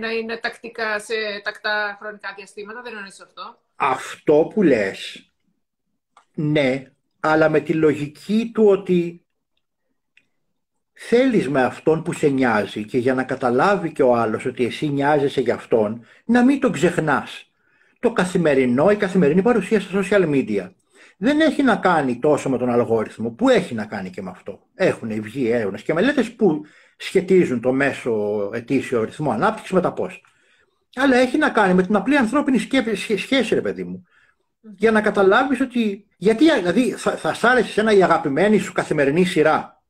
να είναι τακτικά σε τακτά χρονικά διαστήματα, δεν εννοείς αυτό. Αυτό που λες, ναι, αλλά με τη λογική του ότι θέλεις με αυτόν που σε νοιάζει και για να καταλάβει και ο άλλος ότι εσύ νοιάζεσαι για αυτόν, να μην τον ξεχνάς. Το καθημερινό, η καθημερινή παρουσία στα social media δεν έχει να κάνει τόσο με τον αλγόριθμο, που έχει να κάνει και με αυτό. Έχουν βγει έρευνες και μελέτες που σχετίζουν το μέσο ετήσιο ρυθμό ανάπτυξης με τα πώς. Αλλά έχει να κάνει με την απλή ανθρώπινη σχέση, ρε παιδί μου. Για να καταλάβεις ότι... Γιατί δηλαδή θα σ' άρεσε σένα η αγαπημένη σου καθημερινή σειρά.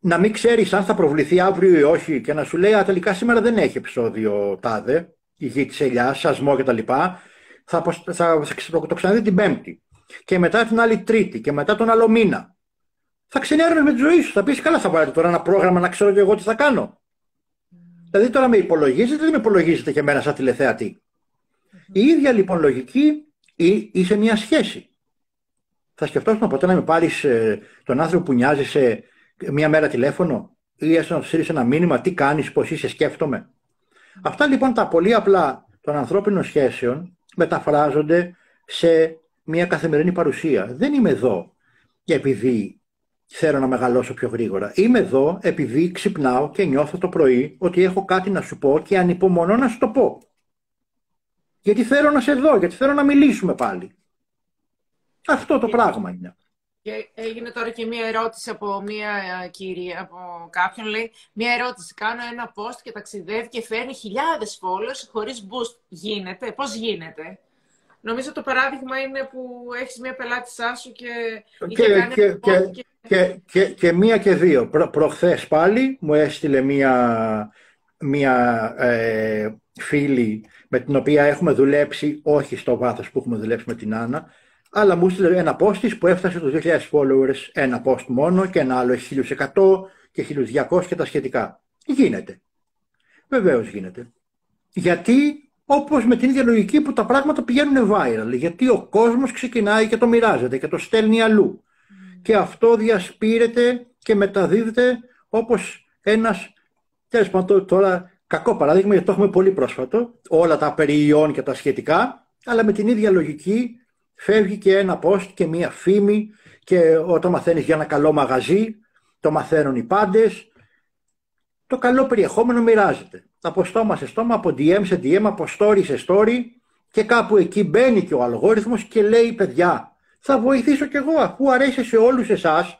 Να μην ξέρεις αν θα προβληθεί αύριο ή όχι και να σου λέει τελικά σήμερα δεν έχει επεισόδιο τάδε, η γη της ελιάς, σασμό κτλ. Θα το ξαναδεί την Πέμπτη και μετά την άλλη Τρίτη και μετά τον άλλο μήνα. Θα ξενέρνεις με τη ζωή σου. Θα πεις καλά, θα βάλετε τώρα ένα πρόγραμμα να ξέρω και εγώ τι θα κάνω. Δηλαδή τώρα με υπολογίζετε, δεν με υπολογίζετε και εμένα σαν τηλεθεατή. Η ίδια λοιπόν λογική είσαι μια σχέση. Θα σκεφτόσουν ποτέ να με πάρεις τον άνθρωπο που νοιάζεσαι μια μέρα τηλέφωνο ή έστω να του στείλεις ένα μήνυμα, τι κάνεις, πώς είσαι, σκέφτομαι. Αυτά λοιπόν τα πολύ απλά των ανθρώπινων σχέσεων μεταφράζονται σε μια καθημερινή παρουσία. Δεν είμαι εδώ επειδή θέλω να μεγαλώσω πιο γρήγορα. Είμαι εδώ επειδή ξυπνάω και νιώθω το πρωί ότι έχω κάτι να σου πω και ανυπομονώ να σου το πω. Γιατί θέλω να σε δω, γιατί θέλω να μιλήσουμε πάλι. Αυτό το πράγμα είναι. Και έγινε τώρα και μία ερώτηση από μία κυρία, από κάποιον, λέει μία ερώτηση, κάνω ένα post και ταξιδεύει και φέρνει χιλιάδες followers χωρίς boost. Γίνεται, πώς γίνεται? Νομίζω το παράδειγμα είναι που έχεις μία πελάτησά σου και μία και δύο. Προχθές πάλι μου έστειλε μία φίλη με την οποία έχουμε δουλέψει, όχι στο βάθος που έχουμε δουλέψει με την Άννα, αλλά μου έστειλε ένα post της που έφτασε τους 2.000 followers, ένα post μόνο και ένα άλλο 1.100 και 1.200 και τα σχετικά. Γίνεται. Βεβαίως γίνεται. Γιατί... Όπως με την ίδια λογική που τα πράγματα πηγαίνουν viral. Γιατί ο κόσμος ξεκινάει και το μοιράζεται και το στέλνει αλλού. Και αυτό διασπείρεται και μεταδίδεται όπως ένας... Τέλος πάντων, τώρα κακό παράδειγμα γιατί το έχουμε πολύ πρόσφατο. Όλα τα περιειών και τα σχετικά. Αλλά με την ίδια λογική φεύγει και ένα post και μία φήμη. Και όταν μαθαίνεις για ένα καλό μαγαζί, το μαθαίνουν οι πάντες. το καλό περιεχόμενο μοιράζεται. Από στόμα σε στόμα, από DM σε DM, από story σε story, και κάπου εκεί μπαίνει και ο αλγόριθμος και λέει, παιδιά, θα βοηθήσω κι εγώ, αφού αρέσει σε όλους εσάς,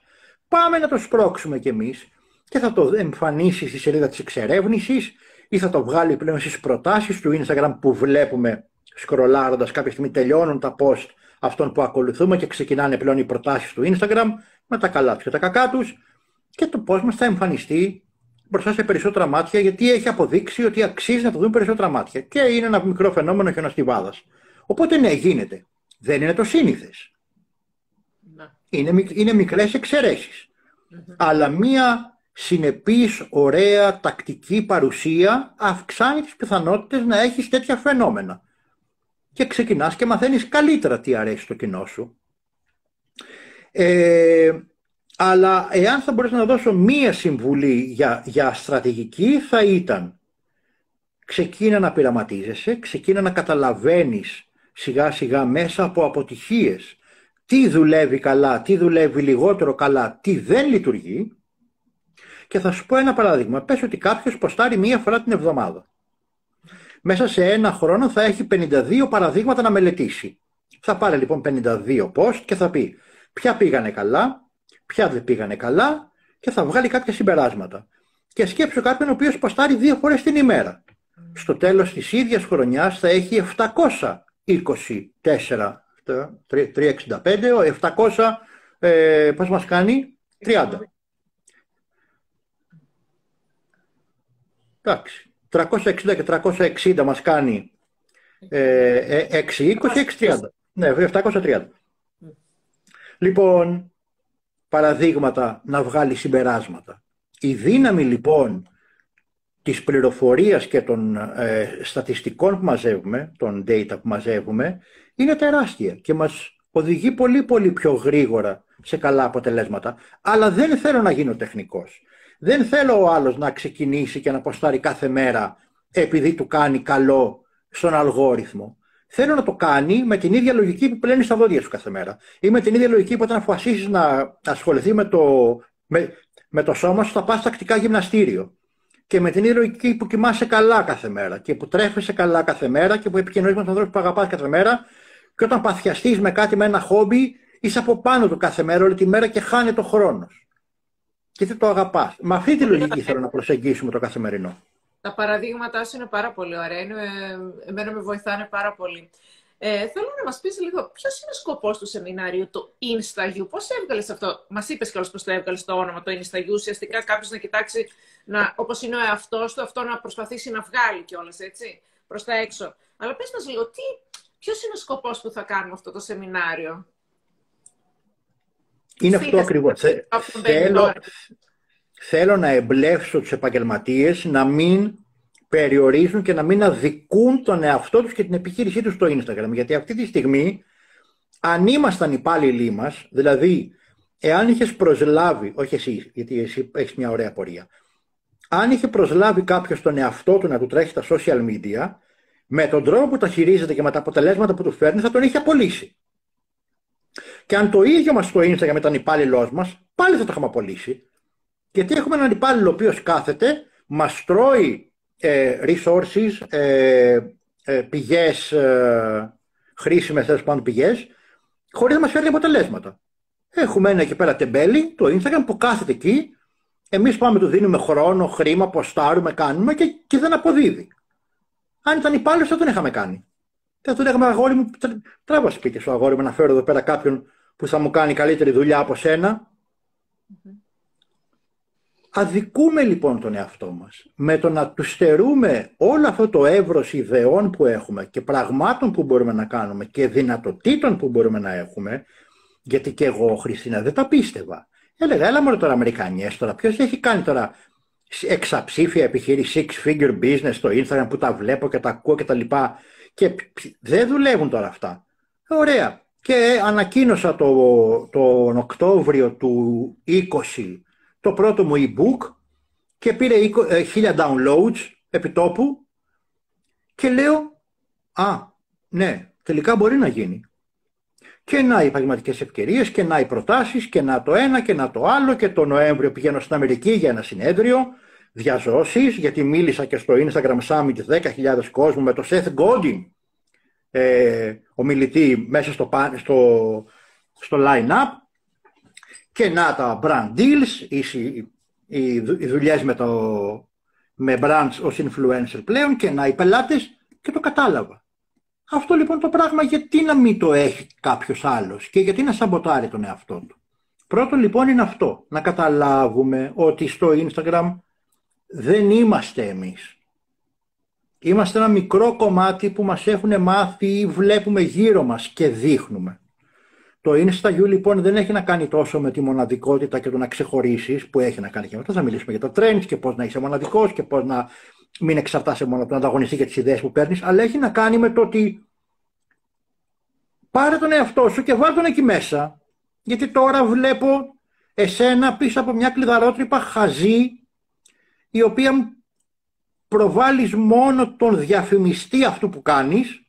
πάμε να το σπρώξουμε κι εμείς. Και θα το εμφανίσει στη σελίδα της εξερεύνησης ή θα το βγάλει πλέον στις προτάσεις του Instagram που βλέπουμε σκρολάροντας. Κάποια στιγμή τελειώνουν τα post αυτών που ακολουθούμε και ξεκινάνε πλέον οι προτάσεις του Instagram με τα καλά τους και τα κακά τους, και το post μας θα εμφανιστεί μπροστά σε περισσότερα μάτια, γιατί έχει αποδείξει ότι αξίζει να το δουν περισσότερα μάτια. Και είναι ένα μικρό φαινόμενο χιονοστιβάδας. Οπότε ναι, γίνεται. Δεν είναι το σύνηθες. Είναι μικρές εξαιρέσεις. Αλλά μία συνεπής, ωραία, τακτική παρουσία αυξάνει τις πιθανότητες να έχεις τέτοια φαινόμενα. Και ξεκινάς και μαθαίνεις καλύτερα τι αρέσει στο κοινό σου. Αλλά εάν θα μπορέσω να δώσω μία συμβουλή για στρατηγική, θα ήταν: ξεκίνα να πειραματίζεσαι, ξεκίνα να καταλαβαίνεις σιγά σιγά μέσα από αποτυχίες τι δουλεύει καλά, τι δουλεύει λιγότερο καλά, τι δεν λειτουργεί. Και θα σου πω ένα παράδειγμα. Πες ότι κάποιος ποστάρει μία φορά την εβδομάδα. Μέσα σε ένα χρόνο θα έχει 52 παραδείγματα να μελετήσει. Θα πάρει λοιπόν 52 post και θα πει ποια πήγανε καλά, ποια δεν πήγανε καλά, και θα βγάλει κάποια συμπεράσματα. Και σκέψου κάποιον ο οποίος ποστάρει 2 φορές την ημέρα. Στο τέλος της ίδιας χρονιάς θα έχει 724, 365, 700, πώς μας κάνει, 30. Εντάξει, 360 και 360 μας κάνει 620, 630. Ναι, 730. Λοιπόν, παραδείγματα να βγάλει συμπεράσματα. Η δύναμη λοιπόν της πληροφορίας και των στατιστικών που μαζεύουμε, των data που μαζεύουμε, είναι τεράστια και μας οδηγεί πολύ πολύ πιο γρήγορα σε καλά αποτελέσματα. Αλλά δεν θέλω να γίνω τεχνικός. Δεν θέλω ο άλλος να ξεκινήσει και να ποστάρει κάθε μέρα επειδή του κάνει καλό στον αλγόριθμο. Θέλω να το κάνει με την ίδια λογική που πλένεις τα δόντια σου κάθε μέρα, ή με την ίδια λογική που όταν αποφασίσεις να ασχοληθεί με το σώμα σου θα πας τακτικά γυμναστήριο, και με την ίδια λογική που κοιμάσαι καλά κάθε μέρα και που τρέφεσαι καλά κάθε μέρα και που επικοινωνείς με τον ανθρώπο που αγαπάς κάθε μέρα, και όταν παθιαστείς με κάτι, με ένα χόμπι, είσαι από πάνω του κάθε μέρα όλη τη μέρα και χάνεται ο χρόνος. Και τι το αγαπάς. Με αυτή τη λογική θέλω να προσεγγίσουμε το καθημερινό. Τα παραδείγματά σου είναι πάρα πολύ ωραία. Εμένα με βοηθάνε πάρα πολύ. Θέλω να μας πεις λίγο ποιος είναι ο σκοπός του σεμινάριου, του Instagram. Πώς έβγαλες αυτό? Μας είπες κιόλας πώς το έβγαλες το όνομα, το Instagram. Ουσιαστικά κάποιος να κοιτάξει, όπως είναι ο εαυτός του, αυτό να προσπαθήσει να βγάλει κιόλας, έτσι, προς τα έξω. Αλλά πες μας λίγο, ποιος είναι ο σκοπός που θα κάνουμε αυτό το σεμινάριο? Είναι αυτό ακριβώς. Θέλω να εμπλέξω τους επαγγελματίες να μην περιορίζουν και να μην αδικούν τον εαυτό τους και την επιχείρησή τους στο Instagram. Γιατί αυτή τη στιγμή, αν ήμασταν υπάλληλοι μας, δηλαδή εάν είχες προσλάβει, όχι εσύ, γιατί εσύ έχεις μια ωραία πορεία, αν είχε προσλάβει κάποιος τον εαυτό του να του τρέχει τα social media, με τον τρόπο που τα χειρίζεται και με τα αποτελέσματα που του φέρνει, θα τον είχε απολύσει. Και αν το ίδιο μας το Instagram ήταν υπάλληλός μας, πάλι θα το είχαμε απολύσει. Γιατί έχουμε έναν υπάλληλο ο οποίος κάθεται, μας τρώει resources, πηγές, χρήσιμες τέλος πάντων πηγές, χωρίς να μας φέρει αποτελέσματα. Έχουμε ένα εκεί πέρα τεμπέλι, το Instagram, που κάθεται εκεί, εμείς πάμε, του δίνουμε χρόνο, χρήμα, ποστάρουμε, κάνουμε και δεν αποδίδει. Αν ήταν υπάλληλος, θα τον είχαμε κάνει. Θα του λέγαμε, αγόρι μου, τράβα σπίτι σου, αγόρι μου, να φέρω εδώ πέρα κάποιον που θα μου κάνει καλύτερη δουλειά από σένα. Αδικούμε λοιπόν τον εαυτό μας με το να του στερούμε όλο αυτό το εύρος ιδεών που έχουμε και πραγμάτων που μπορούμε να κάνουμε και δυνατοτήτων που μπορούμε να έχουμε. Γιατί και εγώ, Χριστίνα, δεν τα πίστευα. Έλεγα, έλα μόνο τώρα, Αμερικανιές, τώρα ποιος έχει κάνει τώρα εξαψήφια επιχείρηση, six-figure business στο Instagram, που τα βλέπω και τα ακούω και τα λοιπά, και δεν δουλεύουν τώρα αυτά. Ωραία. Και ανακοίνωσα τον Οκτώβριο του 20 το πρώτο μου e-book και πήρε 1000 downloads επί τόπου, και λέω, α, ναι, τελικά μπορεί να γίνει. Και να οι επαγγελματικές ευκαιρίες, και να οι προτάσεις, και να το ένα και να το άλλο, και το Νοέμβριο πηγαίνω στην Αμερική για ένα συνέδριο, διαζώσεις, γιατί μίλησα και στο Instagram Summit 10.000 κόσμου με τον Seth Godin ομιλητή μέσα στο line-up, και να τα brand deals, οι δουλειές με brands ως influencer πλέον, και να οι πελάτες, και το κατάλαβα. Αυτό λοιπόν το πράγμα γιατί να μην το έχει κάποιος άλλος και γιατί να σαμποτάρει τον εαυτό του. Πρώτο λοιπόν είναι αυτό, να καταλάβουμε ότι στο Instagram δεν είμαστε εμείς. Είμαστε ένα μικρό κομμάτι που μας έχουν μάθει ή βλέπουμε γύρω μας και δείχνουμε. Το Instagram λοιπόν δεν έχει να κάνει τόσο με τη μοναδικότητα και το να ξεχωρίσεις, που έχει να κάνει και μετά. Θα μιλήσουμε για τα trends και πώς να είσαι μοναδικός και πώς να μην εξαρτάσαι μόνο από τον ανταγωνιστή και τις ιδέες που παίρνεις, αλλά έχει να κάνει με το ότι πάρε τον εαυτό σου και βάλ τον εκεί μέσα. Γιατί τώρα βλέπω εσένα πίσω από μια κλειδαρότρυπα χαζή, η οποία προβάλλεις μόνο τον διαφημιστή αυτού που κάνεις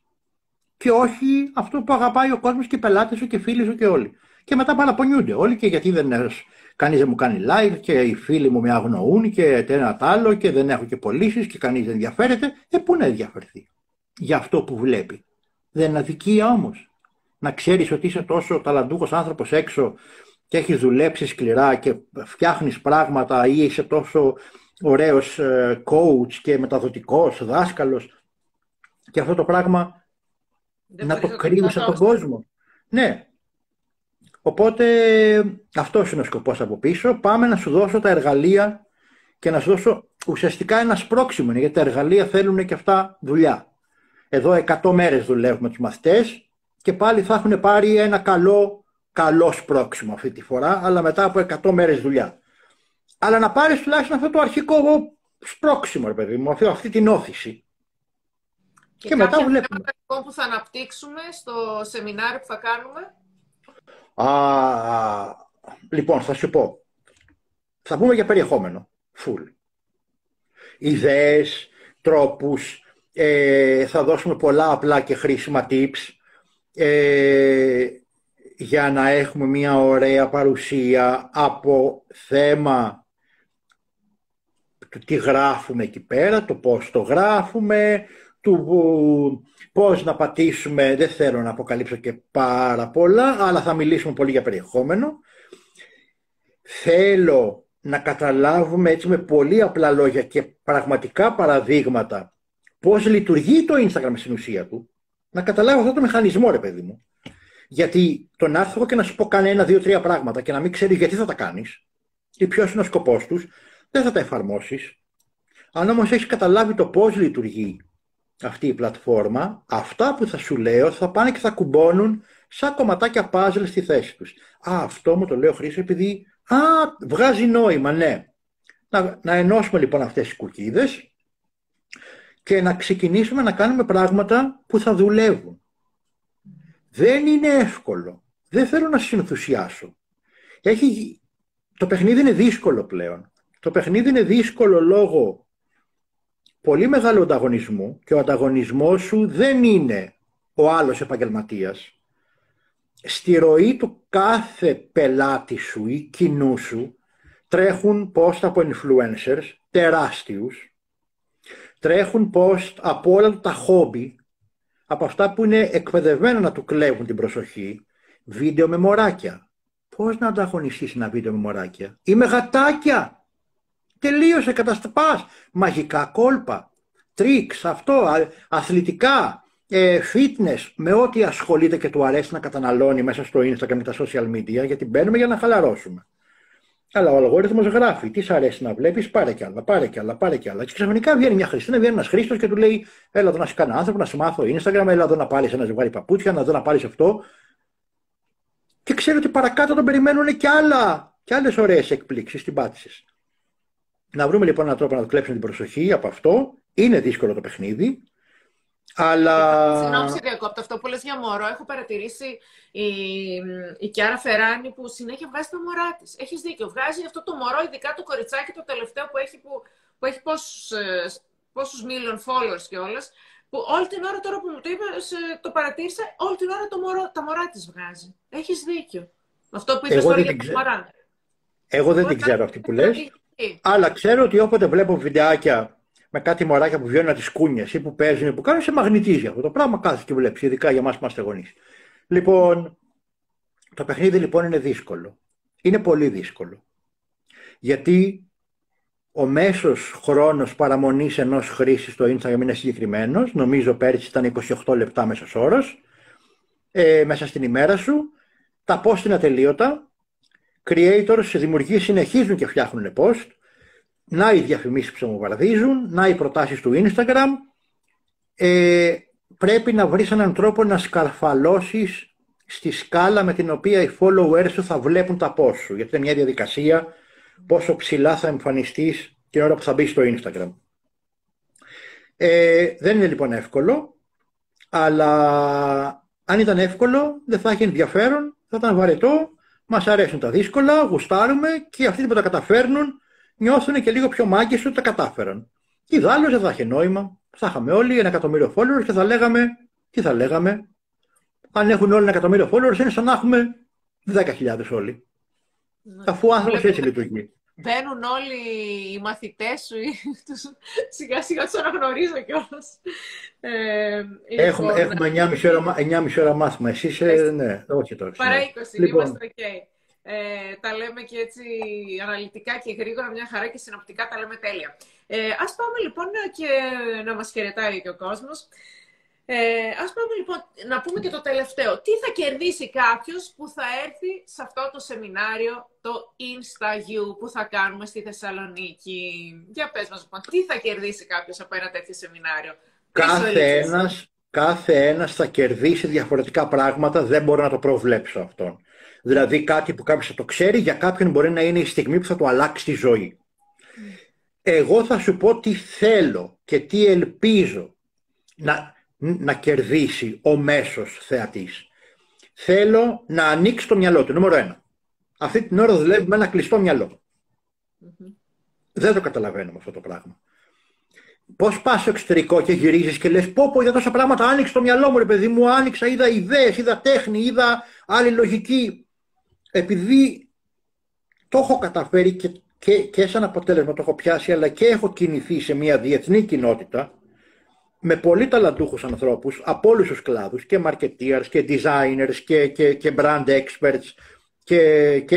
και όχι αυτό που αγαπάει ο κόσμος και οι πελάτες σου και οι φίλοι σου και όλοι. Και μετά παραπονιούνται όλοι, και γιατί κανείς δεν μου κάνει live και οι φίλοι μου με αγνοούν και ένα τ' άλλο και δεν έχω και πωλήσεις και κανείς δεν ενδιαφέρεται. Πού να ενδιαφερθεί για αυτό που βλέπει? Δεν είναι αδικία όμως να ξέρεις ότι είσαι τόσο ταλαντούχος άνθρωπος έξω και έχεις δουλέψει σκληρά και φτιάχνεις πράγματα, ή είσαι τόσο ωραίος coach και μεταδοτικός δάσκαλος, και αυτό το πράγμα δεν να το κρύβεις από τον κόσμο. Ναι. Οπότε αυτός είναι ο σκοπός από πίσω. Πάμε να σου δώσω τα εργαλεία και να σου δώσω ουσιαστικά ένα σπρώξιμο, γιατί τα εργαλεία θέλουν και αυτά δουλειά. Εδώ 100 μέρες δουλεύουμε τους μαθητές και πάλι θα έχουν πάρει ένα καλό σπρώξιμο αυτή τη φορά, αλλά μετά από 100 μέρες δουλειά. Αλλά να πάρεις τουλάχιστον αυτό το αρχικό σπρώξιμο, ρε παιδί μου, αυτή την όθηση. Και μετά βλέπουμε. Αυτό που θα αναπτύξουμε στο σεμινάριο που θα κάνουμε. Λοιπόν, θα σου πω. Θα πούμε για περιεχόμενο. Φουλ. Ιδέες, τρόπους. Θα δώσουμε πολλά απλά και χρήσιμα tips. Για να έχουμε μια ωραία παρουσία από θέμα του τι γράφουμε εκεί πέρα, το πώς το γράφουμε, του πώς να πατήσουμε. Δεν θέλω να αποκαλύψω και πάρα πολλά, αλλά θα μιλήσουμε πολύ για περιεχόμενο. Θέλω να καταλάβουμε έτσι με πολύ απλά λόγια και πραγματικά παραδείγματα πώς λειτουργεί το Instagram στην ουσία του. Να καταλάβω αυτό το μηχανισμό, ρε παιδί μου. Γιατί το να έρθω και να σου πω κάνε 1, 2, 3 πράγματα και να μην ξέρεις γιατί θα τα κάνεις ή ποιος είναι ο σκοπός τους, δεν θα τα εφαρμόσεις. Αν όμως έχεις καταλάβει το πώς λειτουργεί αυτή η πλατφόρμα, αυτά που θα σου λέω θα πάνε και θα κουμπώνουν σαν κομματάκια puzzle στη θέση τους. Αυτό μου το λέω, Χρήστο, επειδή βγάζει νόημα, ναι. Να ενώσουμε λοιπόν αυτές τις κουκίδες και να ξεκινήσουμε να κάνουμε πράγματα που θα δουλεύουν. Δεν είναι εύκολο. Δεν θέλω να σας ενθουσιάσω. Το παιχνίδι είναι δύσκολο πλέον. Το παιχνίδι είναι δύσκολο λόγω πολύ μεγάλου ανταγωνισμού, και ο ανταγωνισμός σου δεν είναι ο άλλος επαγγελματίας. Στη ροή του κάθε πελάτη σου ή κοινού σου τρέχουν post από influencers τεράστιους, τρέχουν post από όλα τα χόμπι, από αυτά που είναι εκπαιδευμένα να του κλέβουν την προσοχή, βίντεο με μωράκια. Πώς να ανταγωνιστείς ένα βίντεο με μωράκια? Ή με γατάκια. Τελείωσε, καταστροφές. Μαγικά κόλπα, τρίξ, αυτό, αθλητικά, fitness, με ό,τι ασχολείται και του αρέσει να καταναλώνει μέσα στο Instagram και τα social media, γιατί μπαίνουμε για να χαλαρώσουμε. Αλλά ο αλγόριθμος γράφει, τι σ' αρέσει να βλέπεις, πάρε κι άλλα. Και ξαφνικά βγαίνει μια Χριστίνα, βγαίνει ένας Χρήστος και του λέει: έλα εδώ να σου κάνω άνθρωπο, να σου μάθω Instagram, έλα εδώ να πάρεις ένα ζευγάρι παπούτσια, να δω να πάρεις αυτό. Και ξέρω ότι παρακάτω τον περιμένουν και άλλες ωραίες εκπλήξεις, την πάτησες. Να βρούμε λοιπόν έναν τρόπο να του κλέψουμε την προσοχή από αυτό. Είναι δύσκολο το παιχνίδι. Αλλά... Συγγνώμη, διακόπτω αυτό που λες για μωρό. Έχω παρατηρήσει η Κιάρα Φεράνη που συνέχεια βγάζει τα μωρά της. Έχεις δίκιο. Βγάζει αυτό το μωρό, ειδικά το κοριτσάκι, το τελευταίο που έχει πόσους million followers κιόλας. Όλη την ώρα τώρα που μου το είπες, το παρατήρησα, όλη την ώρα τα μωρά της βγάζει. Έχεις δίκιο. Αυτό που είπες τώρα για τα μωρά. Εγώ δεν την ξέρω αυτή που λες. Αλλά ξέρω ότι όποτε βλέπω βιντεάκια με κάτι μωράκια που βιώνουν τις κούνιες ή που παίζουν ή που κάνουν, σε μαγνητίζει αυτό το πράγμα. Κάθε και βλέπει, ειδικά για εμάς που είμαστε γονείς. Λοιπόν, το παιχνίδι λοιπόν είναι δύσκολο. Είναι πολύ δύσκολο. Γιατί ο μέσος χρόνος παραμονής ενός χρήστη στο Instagram είναι συγκεκριμένος. Νομίζω πέρυσι ήταν 28 λεπτά μέσος όρος. Μέσα στην ημέρα σου. Τα post είναι ατελείωτα. Creators, δημιουργοί συνεχίζουν και φτιάχνουν post. Να οι διαφημίσεις ψωμοβαρδίζουν, να οι προτάσεις του Instagram. Πρέπει να βρεις έναν τρόπο να σκαρφαλώσεις στη σκάλα με την οποία οι followers σου θα βλέπουν τα post σου. Γιατί είναι μια διαδικασία πόσο ψηλά θα εμφανιστείς την ώρα που θα μπεις στο Instagram. Δεν είναι λοιπόν εύκολο, αλλά αν ήταν εύκολο δεν θα έχει ενδιαφέρον, θα ήταν βαρετό. Μας αρέσουν τα δύσκολα, γουστάρουμε και αυτοί που τα καταφέρνουν νιώθουν και λίγο πιο μάγκες ότι τα κατάφεραν. Ιδάλλως δεν θα είχε νόημα. Θα είχαμε όλοι 1 εκατομμύριο followers και θα λέγαμε, τι θα λέγαμε? Αν έχουν όλοι 1 εκατομμύριο followers είναι σαν να έχουμε 10.000 όλοι. Αφού ο άνθρωπος έτσι λειτουργεί. Μπαίνουν όλοι οι μαθητές σου, σιγά σιγά τους αναγνωρίζω κιόλας. Έχουμε 9,5 ώρα μάθημα, εσύ είσαι, ναι, όχι τώρα. Παρά 20, είμαστε ok. Τα λέμε και έτσι αναλυτικά και γρήγορα, μια χαρά και συνοπτικά τα λέμε τέλεια. Ας πάμε λοιπόν και να μας χαιρετάει και ο κόσμος. Ας πάμε λοιπόν να πούμε και το τελευταίο. Τι θα κερδίσει κάποιος που θα έρθει σε αυτό το σεμινάριο, το InstaU που θα κάνουμε στη Θεσσαλονίκη? Για πες μας λοιπόν, τι θα κερδίσει κάποιος από ένα τέτοιο σεμινάριο? Κάθε ένας θα κερδίσει διαφορετικά πράγματα, δεν μπορώ να το προβλέψω αυτόν. Δηλαδή κάτι που κάποιος θα το ξέρει, για κάποιον μπορεί να είναι η στιγμή που θα του αλλάξει τη ζωή. Εγώ θα σου πω τι θέλω και τι ελπίζω να κερδίσει ο μέσος θεατής. Θέλω να ανοίξει το μυαλό του, νούμερο 1. Αυτή την ώρα δουλεύει με ένα κλειστό μυαλό. Δεν το καταλαβαίνουμε αυτό το πράγμα. Πώς πας στο εξωτερικό και γυρίζεις και λες πω είδα τόσα πράγματα, άνοιξε το μυαλό μου ρε παιδί μου, άνοιξα, είδα ιδέες, είδα τέχνη, είδα άλλη λογική. Επειδή το έχω καταφέρει και σαν αποτέλεσμα το έχω πιάσει, αλλά και έχω κινηθεί σε μια διεθνή κοινότητα με πολύ ταλαντούχους ανθρώπους από όλους τους κλάδους, και marketeers και designers και brand experts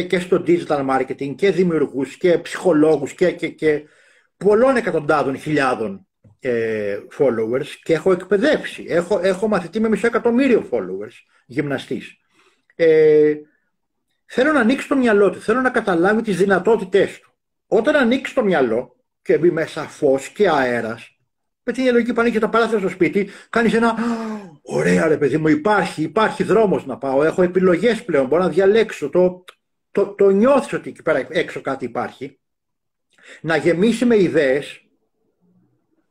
και στο digital marketing και δημιουργούς και ψυχολόγους και πολλών εκατοντάδων χιλιάδων followers, και έχω εκπαιδεύσει. Έχω μαθητή με 500.000 followers, γυμναστής. Θέλω να ανοίξει το μυαλό του, θέλω να καταλάβει τις δυνατότητές του. Όταν ανοίξει το μυαλό και μπει μέσα φως και αέρας, με την λογική που ανοίξει τα παράθυρα στο σπίτι, κάνεις ένα «Ωραία ρε παιδί μου, υπάρχει δρόμος να πάω, έχω επιλογές πλέον, μπορώ να διαλέξω». Το νιώθεις ότι εκεί πέρα έξω κάτι υπάρχει. Να γεμίσει με ιδέες,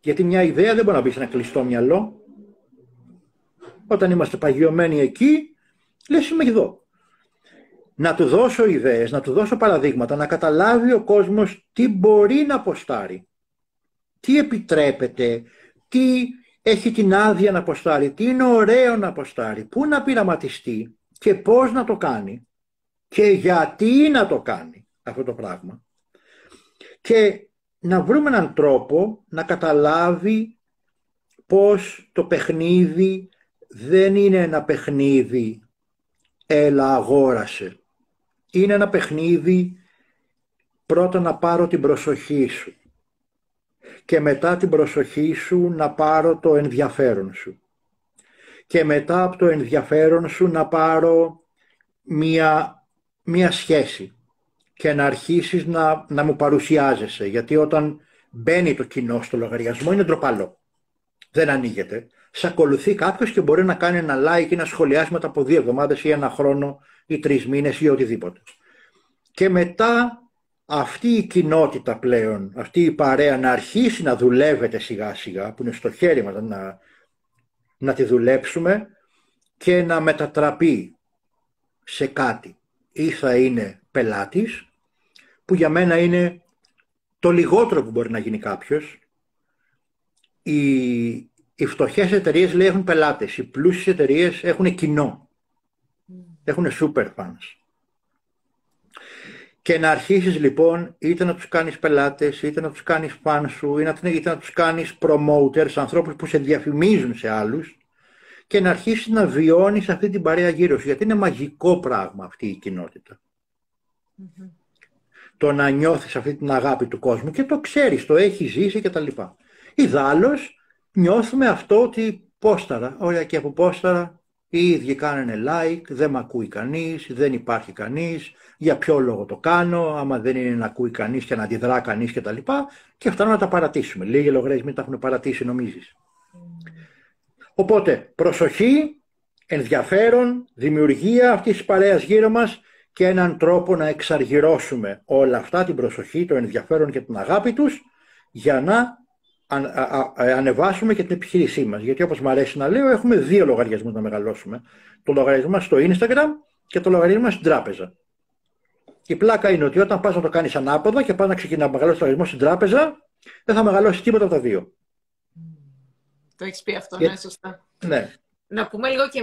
γιατί μια ιδέα δεν μπορεί να μπει σε ένα κλειστό μυαλό. Όταν είμαστε παγιωμένοι εκεί, λες είμαι εδώ. Να του δώσω ιδέες, να του δώσω παραδείγματα, να καταλάβει ο κόσμος τι μπορεί να ποστάρει. Τι επιτρέπεται, τι έχει την άδεια να ποστάρει, τι είναι ωραίο να ποστάρει, πού να πειραματιστεί και πώς να το κάνει και γιατί να το κάνει αυτό το πράγμα. Και να βρούμε έναν τρόπο να καταλάβει πώς το παιχνίδι δεν είναι ένα παιχνίδι «έλα αγόρασε». Είναι ένα παιχνίδι πρώτα να πάρω την προσοχή σου. Και μετά την προσοχή σου να πάρω το ενδιαφέρον σου. Και μετά από το ενδιαφέρον σου να πάρω μια σχέση και να αρχίσεις να μου παρουσιάζεσαι. Γιατί όταν μπαίνει το κοινό στο λογαριασμό είναι ντροπαλό. Δεν ανοίγεται. Σ' ακολουθεί κάποιος και μπορεί να κάνει ένα like ή να σχολιάσει μετά από 2 εβδομάδες ή 1 χρόνο ή 3 μήνες ή οτιδήποτε. Και μετά αυτή η κοινότητα πλέον, αυτή η παρέα να αρχίσει να δουλεύεται σιγά σιγά, που είναι στο χέρι μας να τη δουλέψουμε και να μετατραπεί σε κάτι. Ή θα είναι πελάτης, που για μένα είναι το λιγότερο που μπορεί να γίνει κάποιος. Οι φτωχές εταιρείες λέει έχουν πελάτες, οι πλούσιες εταιρείες έχουν κοινό, έχουν super fans. Και να αρχίσεις λοιπόν είτε να τους κάνεις πελάτες, είτε να τους κάνεις φαν σου, είτε να τους κάνεις promoters, ανθρώπους που σε διαφημίζουν σε άλλους, και να αρχίσεις να βιώνεις αυτή την παρέα γύρω σου, γιατί είναι μαγικό πράγμα αυτή η κοινότητα. Mm-hmm. Το να νιώθεις αυτή την αγάπη του κόσμου και το ξέρεις, το έχεις ζήσει κτλ. Ιδάλλως νιώθουμε αυτό ότι πόσταρα, ωραία, και από πόσταρα οι ίδιοι κάνανε like, δεν με ακούει κανείς, δεν υπάρχει κανείς, για ποιο λόγο το κάνω, άμα δεν είναι να ακούει κανείς και να αντιδρά κανείς κτλ. Και φτάνουμε να τα παρατήσουμε. Λίγοι λογαριασμοί μην τα έχουν παρατήσει, νομίζεις. Οπότε, προσοχή, ενδιαφέρον, δημιουργία αυτής της παρέας γύρω μας και έναν τρόπο να εξαργυρώσουμε όλα αυτά, την προσοχή, το ενδιαφέρον και την αγάπη τους, για να ανεβάσουμε και την επιχείρησή μας. Γιατί, όπως μου αρέσει να λέω, έχουμε δύο λογαριασμούς να μεγαλώσουμε. Το λογαριασμό μας στο Instagram και το λογαριασμό μας στην τράπεζα. Η πλάκα είναι ότι όταν πας να το κάνεις ανάποδα και πας να ξεκινάς να μεγαλώσεις το λογαριασμό στην τράπεζα, δεν θα μεγαλώσεις τίποτα από τα δύο. Το έχεις πει αυτό, ναι, σωστά. Ναι. Να πούμε λίγο και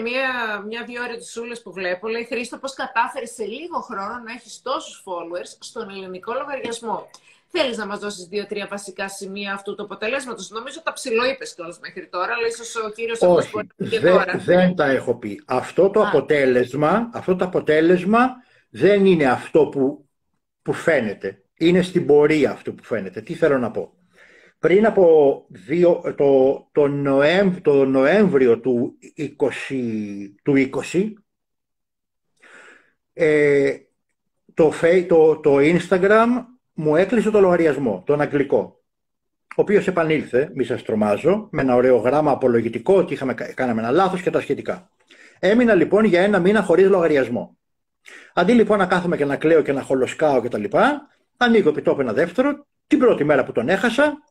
μια-δύο ερωτησούλες που βλέπω. Λέει, Χρήστο, πώς κατάφερες σε λίγο χρόνο να έχεις τόσους followers στον ελληνικό λογαριασμό? Θέλεις να μας δώσεις 2-3 βασικά σημεία αυτού του αποτελέσματος? Νομίζω τα ψηλοείπες κιόλας μέχρι τώρα, αλλά ίσως ο κύριος αυτός μπορεί και τώρα. Δεν τα έχω πει. Αυτό το αποτέλεσμα δεν είναι αυτό που φαίνεται. Είναι στην πορεία αυτό που φαίνεται. Τι θέλω να πω? Πριν από το Νοέμβριο του 20, το Instagram μου έκλεισε το λογαριασμό, τον αγγλικό, ο οποίος επανήλθε, μη σας τρομάζω, με ένα ωραίο γράμμα απολογητικό ότι κάναμε ένα λάθος και τα σχετικά. Έμεινα λοιπόν για ένα μήνα χωρίς λογαριασμό. Αντί λοιπόν να κάθομαι και να κλαίω και να χολοσκάω κτλ., ανοίγω επιτόπου ένα δεύτερο, την πρώτη μέρα που τον έχασα,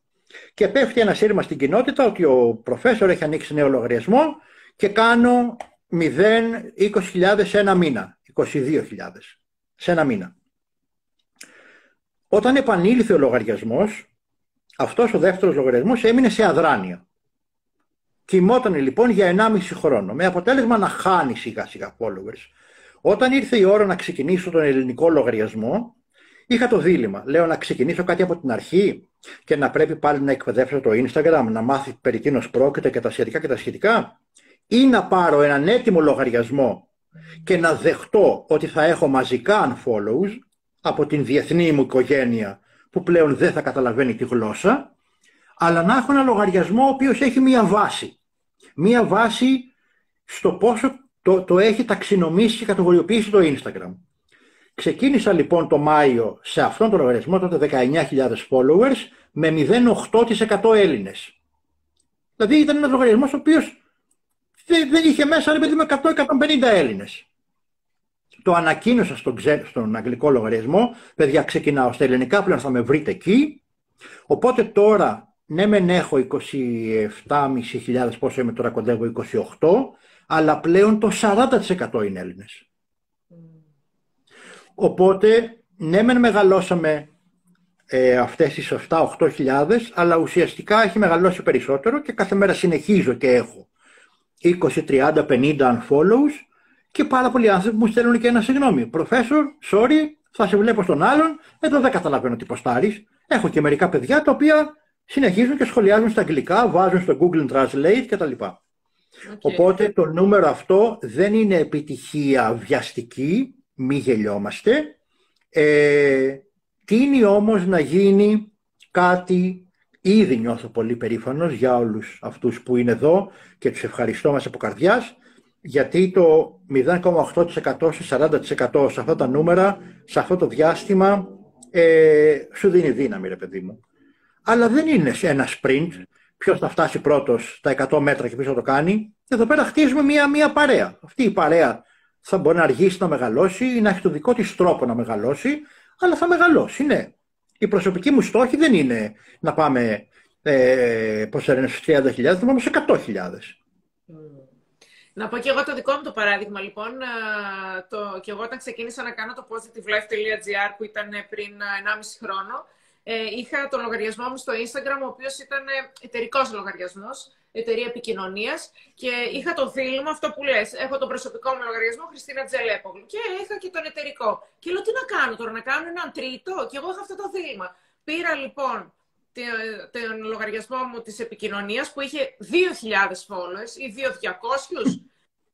και πέφτει ένα σύρμα στην κοινότητα ότι ο προφέσορ έχει ανοίξει νέο λογαριασμό και κάνω 20.000 σε ένα μήνα, 22.000 σε ένα μήνα. Όταν επανήλθε ο λογαριασμός, αυτός ο δεύτερος λογαριασμός έμεινε σε αδράνεια. Κοιμόταν λοιπόν για 1,5 χρόνο, με αποτέλεσμα να χάνει σιγά σιγά followers. Όταν ήρθε η ώρα να ξεκινήσω τον ελληνικό λογαριασμό, είχα το δίλημμα. Λέω, να ξεκινήσω κάτι από την αρχή και να πρέπει πάλι να εκπαιδεύσω το Instagram, να μάθει περί τίνος πρόκειται και τα σχετικά ή να πάρω έναν έτοιμο λογαριασμό και να δεχτώ ότι θα έχω μαζικά unfollows από την διεθνή μου οικογένεια που πλέον δεν θα καταλαβαίνει τη γλώσσα, αλλά να έχω ένα λογαριασμό ο οποίος έχει μία βάση. Μία βάση στο πόσο το έχει ταξινομήσει και κατηγοριοποιήσει το Instagram. Ξεκίνησα λοιπόν το Μάιο σε αυτόν τον λογαριασμό, τότε 19.000 followers, με 0,8% Έλληνες. Δηλαδή ήταν ένας λογαριασμός ο οποίος δεν είχε μέσα, ρε παιδί, με 100-150 Έλληνες. Το ανακοίνωσα στον αγγλικό λογαριασμό, παιδιά, ξεκινάω στα ελληνικά, πλέον θα με βρείτε εκεί. Οπότε τώρα, ναι μεν έχω 27.500, πόσο είμαι τώρα, κοντεύω 28, αλλά πλέον το 40% είναι Έλληνες. Οπότε, ναι μεν μεγαλώσαμε αυτές τις 7-8.000, αλλά ουσιαστικά έχει μεγαλώσει περισσότερο και κάθε μέρα συνεχίζω και έχω 20, 30, 50 unfollows και πάρα πολλοί άνθρωποι μου στέλνουν και ένα συγγνώμη. Προφέσορ, sorry, θα σε βλέπω στον άλλον, εδώ δεν καταλαβαίνω τι ποστάρεις. Έχω και μερικά παιδιά τα οποία συνεχίζουν και σχολιάζουν στα αγγλικά, βάζουν στο Google Translate κτλ. Okay. Οπότε το νούμερο αυτό δεν είναι επιτυχία βιαστική, μη γελιόμαστε. Τείνει όμως να γίνει κάτι. Ήδη νιώθω πολύ περήφανος για όλους αυτούς που είναι εδώ και τους ευχαριστώ μας από καρδιάς, γιατί το 0,8% σε 40%, σε αυτά τα νούμερα, σε αυτό το διάστημα, σου δίνει δύναμη, ρε παιδί μου. Αλλά δεν είναι σε ένα sprint, ποιος θα φτάσει πρώτος τα 100 μέτρα και ποιος θα το κάνει. Εδώ πέρα χτίζουμε μία παρέα. Αυτή η παρέα θα μπορεί να αργήσει να μεγαλώσει ή να έχει το δικό της τρόπο να μεγαλώσει, αλλά θα μεγαλώσει, ναι. Η προσωπική μου στόχη δεν είναι να πάμε πως έρνε στους 30.000, να πάμε σε 100.000. Να πω και εγώ το δικό μου το παράδειγμα, λοιπόν. Και εγώ όταν ξεκίνησα να κάνω το positivelife.gr, που ήταν πριν 1,5 χρόνο, είχα τον λογαριασμό μου στο Instagram, ο οποίος ήταν εταιρικός λογαριασμός. εταιρεία επικοινωνίας και είχα το δίλημμα αυτό που λες. Έχω τον προσωπικό μου λογαριασμό Χριστίνα Τζελέπογλου και είχα και τον εταιρικό. Και λέω τι να κάνω τώρα, να κάνω έναν τρίτο? Και εγώ είχα αυτό το δίλημμα. Πήρα λοιπόν τον λογαριασμό μου της επικοινωνίας που είχε 2.000 followers ή 2.200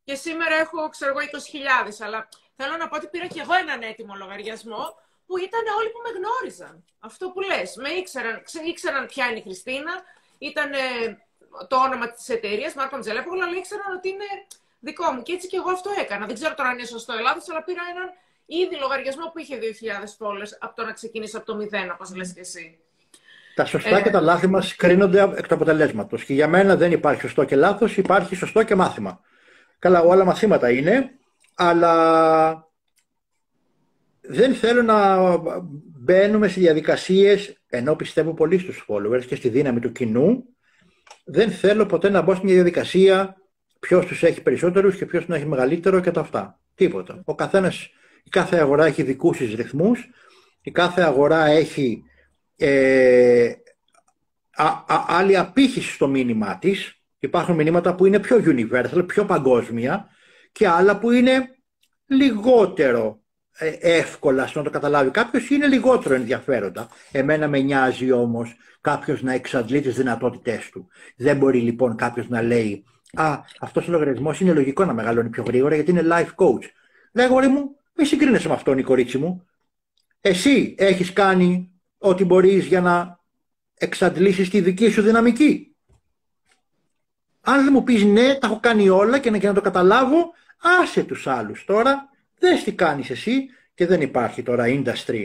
και σήμερα έχω ξέρω εγώ 20.000, αλλά θέλω να πω ότι πήρα και εγώ έναν έτοιμο λογαριασμό που ήταν όλοι που με γνώριζαν. Αυτό που λες, με ήξεραν ποια είναι η Χριστίνα, ήταν το όνομα της εταιρείας, Μάρκο Τζελέπογλου, αλλά ήξεραν ότι είναι δικό μου και έτσι και εγώ αυτό έκανα. Δεν ξέρω τώρα αν είναι σωστό Ελλάδος, αλλά πήρα έναν ήδη λογαριασμό που είχε 2.000 followers από το να ξεκινήσει από το 0, όπως λες και εσύ. Τα σωστά και τα λάθη μας κρίνονται εκ του αποτελέσματος. Και για μένα δεν υπάρχει σωστό και λάθος, υπάρχει σωστό και μάθημα. Καλά, όλα μαθήματα είναι, αλλά δεν θέλω να μπαίνουμε σε διαδικασίες, ενώ πιστεύω πολύ στους followers και στη δύναμη του κοινού, δεν θέλω ποτέ να μπω σε μια διαδικασία ποιος τους έχει περισσότερους και ποιος τον έχει μεγαλύτερο και τα αυτά. Τίποτα. Ο καθένας, η κάθε αγορά έχει δικούς της ρυθμούς, η κάθε αγορά έχει άλλη απήχηση στο μήνυμά της. Υπάρχουν μηνύματα που είναι πιο universal, πιο παγκόσμια και άλλα που είναι λιγότερο εύκολα στο να το καταλάβει κάποιος, είναι λιγότερο ενδιαφέροντα. Εμένα με νοιάζει όμως κάποιος να εξαντλεί τις δυνατότητές του. Δεν μπορεί λοιπόν κάποιος να λέει «Α, αυτός ο λογαριασμός είναι λογικό να μεγαλώνει πιο γρήγορα γιατί είναι life coach». Λέει «Γόρι μου, μη συγκρίνεσαι με αυτόν η κορίτσι μου. Εσύ έχεις κάνει ό,τι μπορείς για να εξαντλήσεις τη δική σου δυναμική. Αν δεν μου πεις ναι, τα έχω κάνει όλα και να το καταλάβω, άσε τους άλλους τώρα, δες τι κάνεις εσύ». Και δεν υπάρχει τώρα industry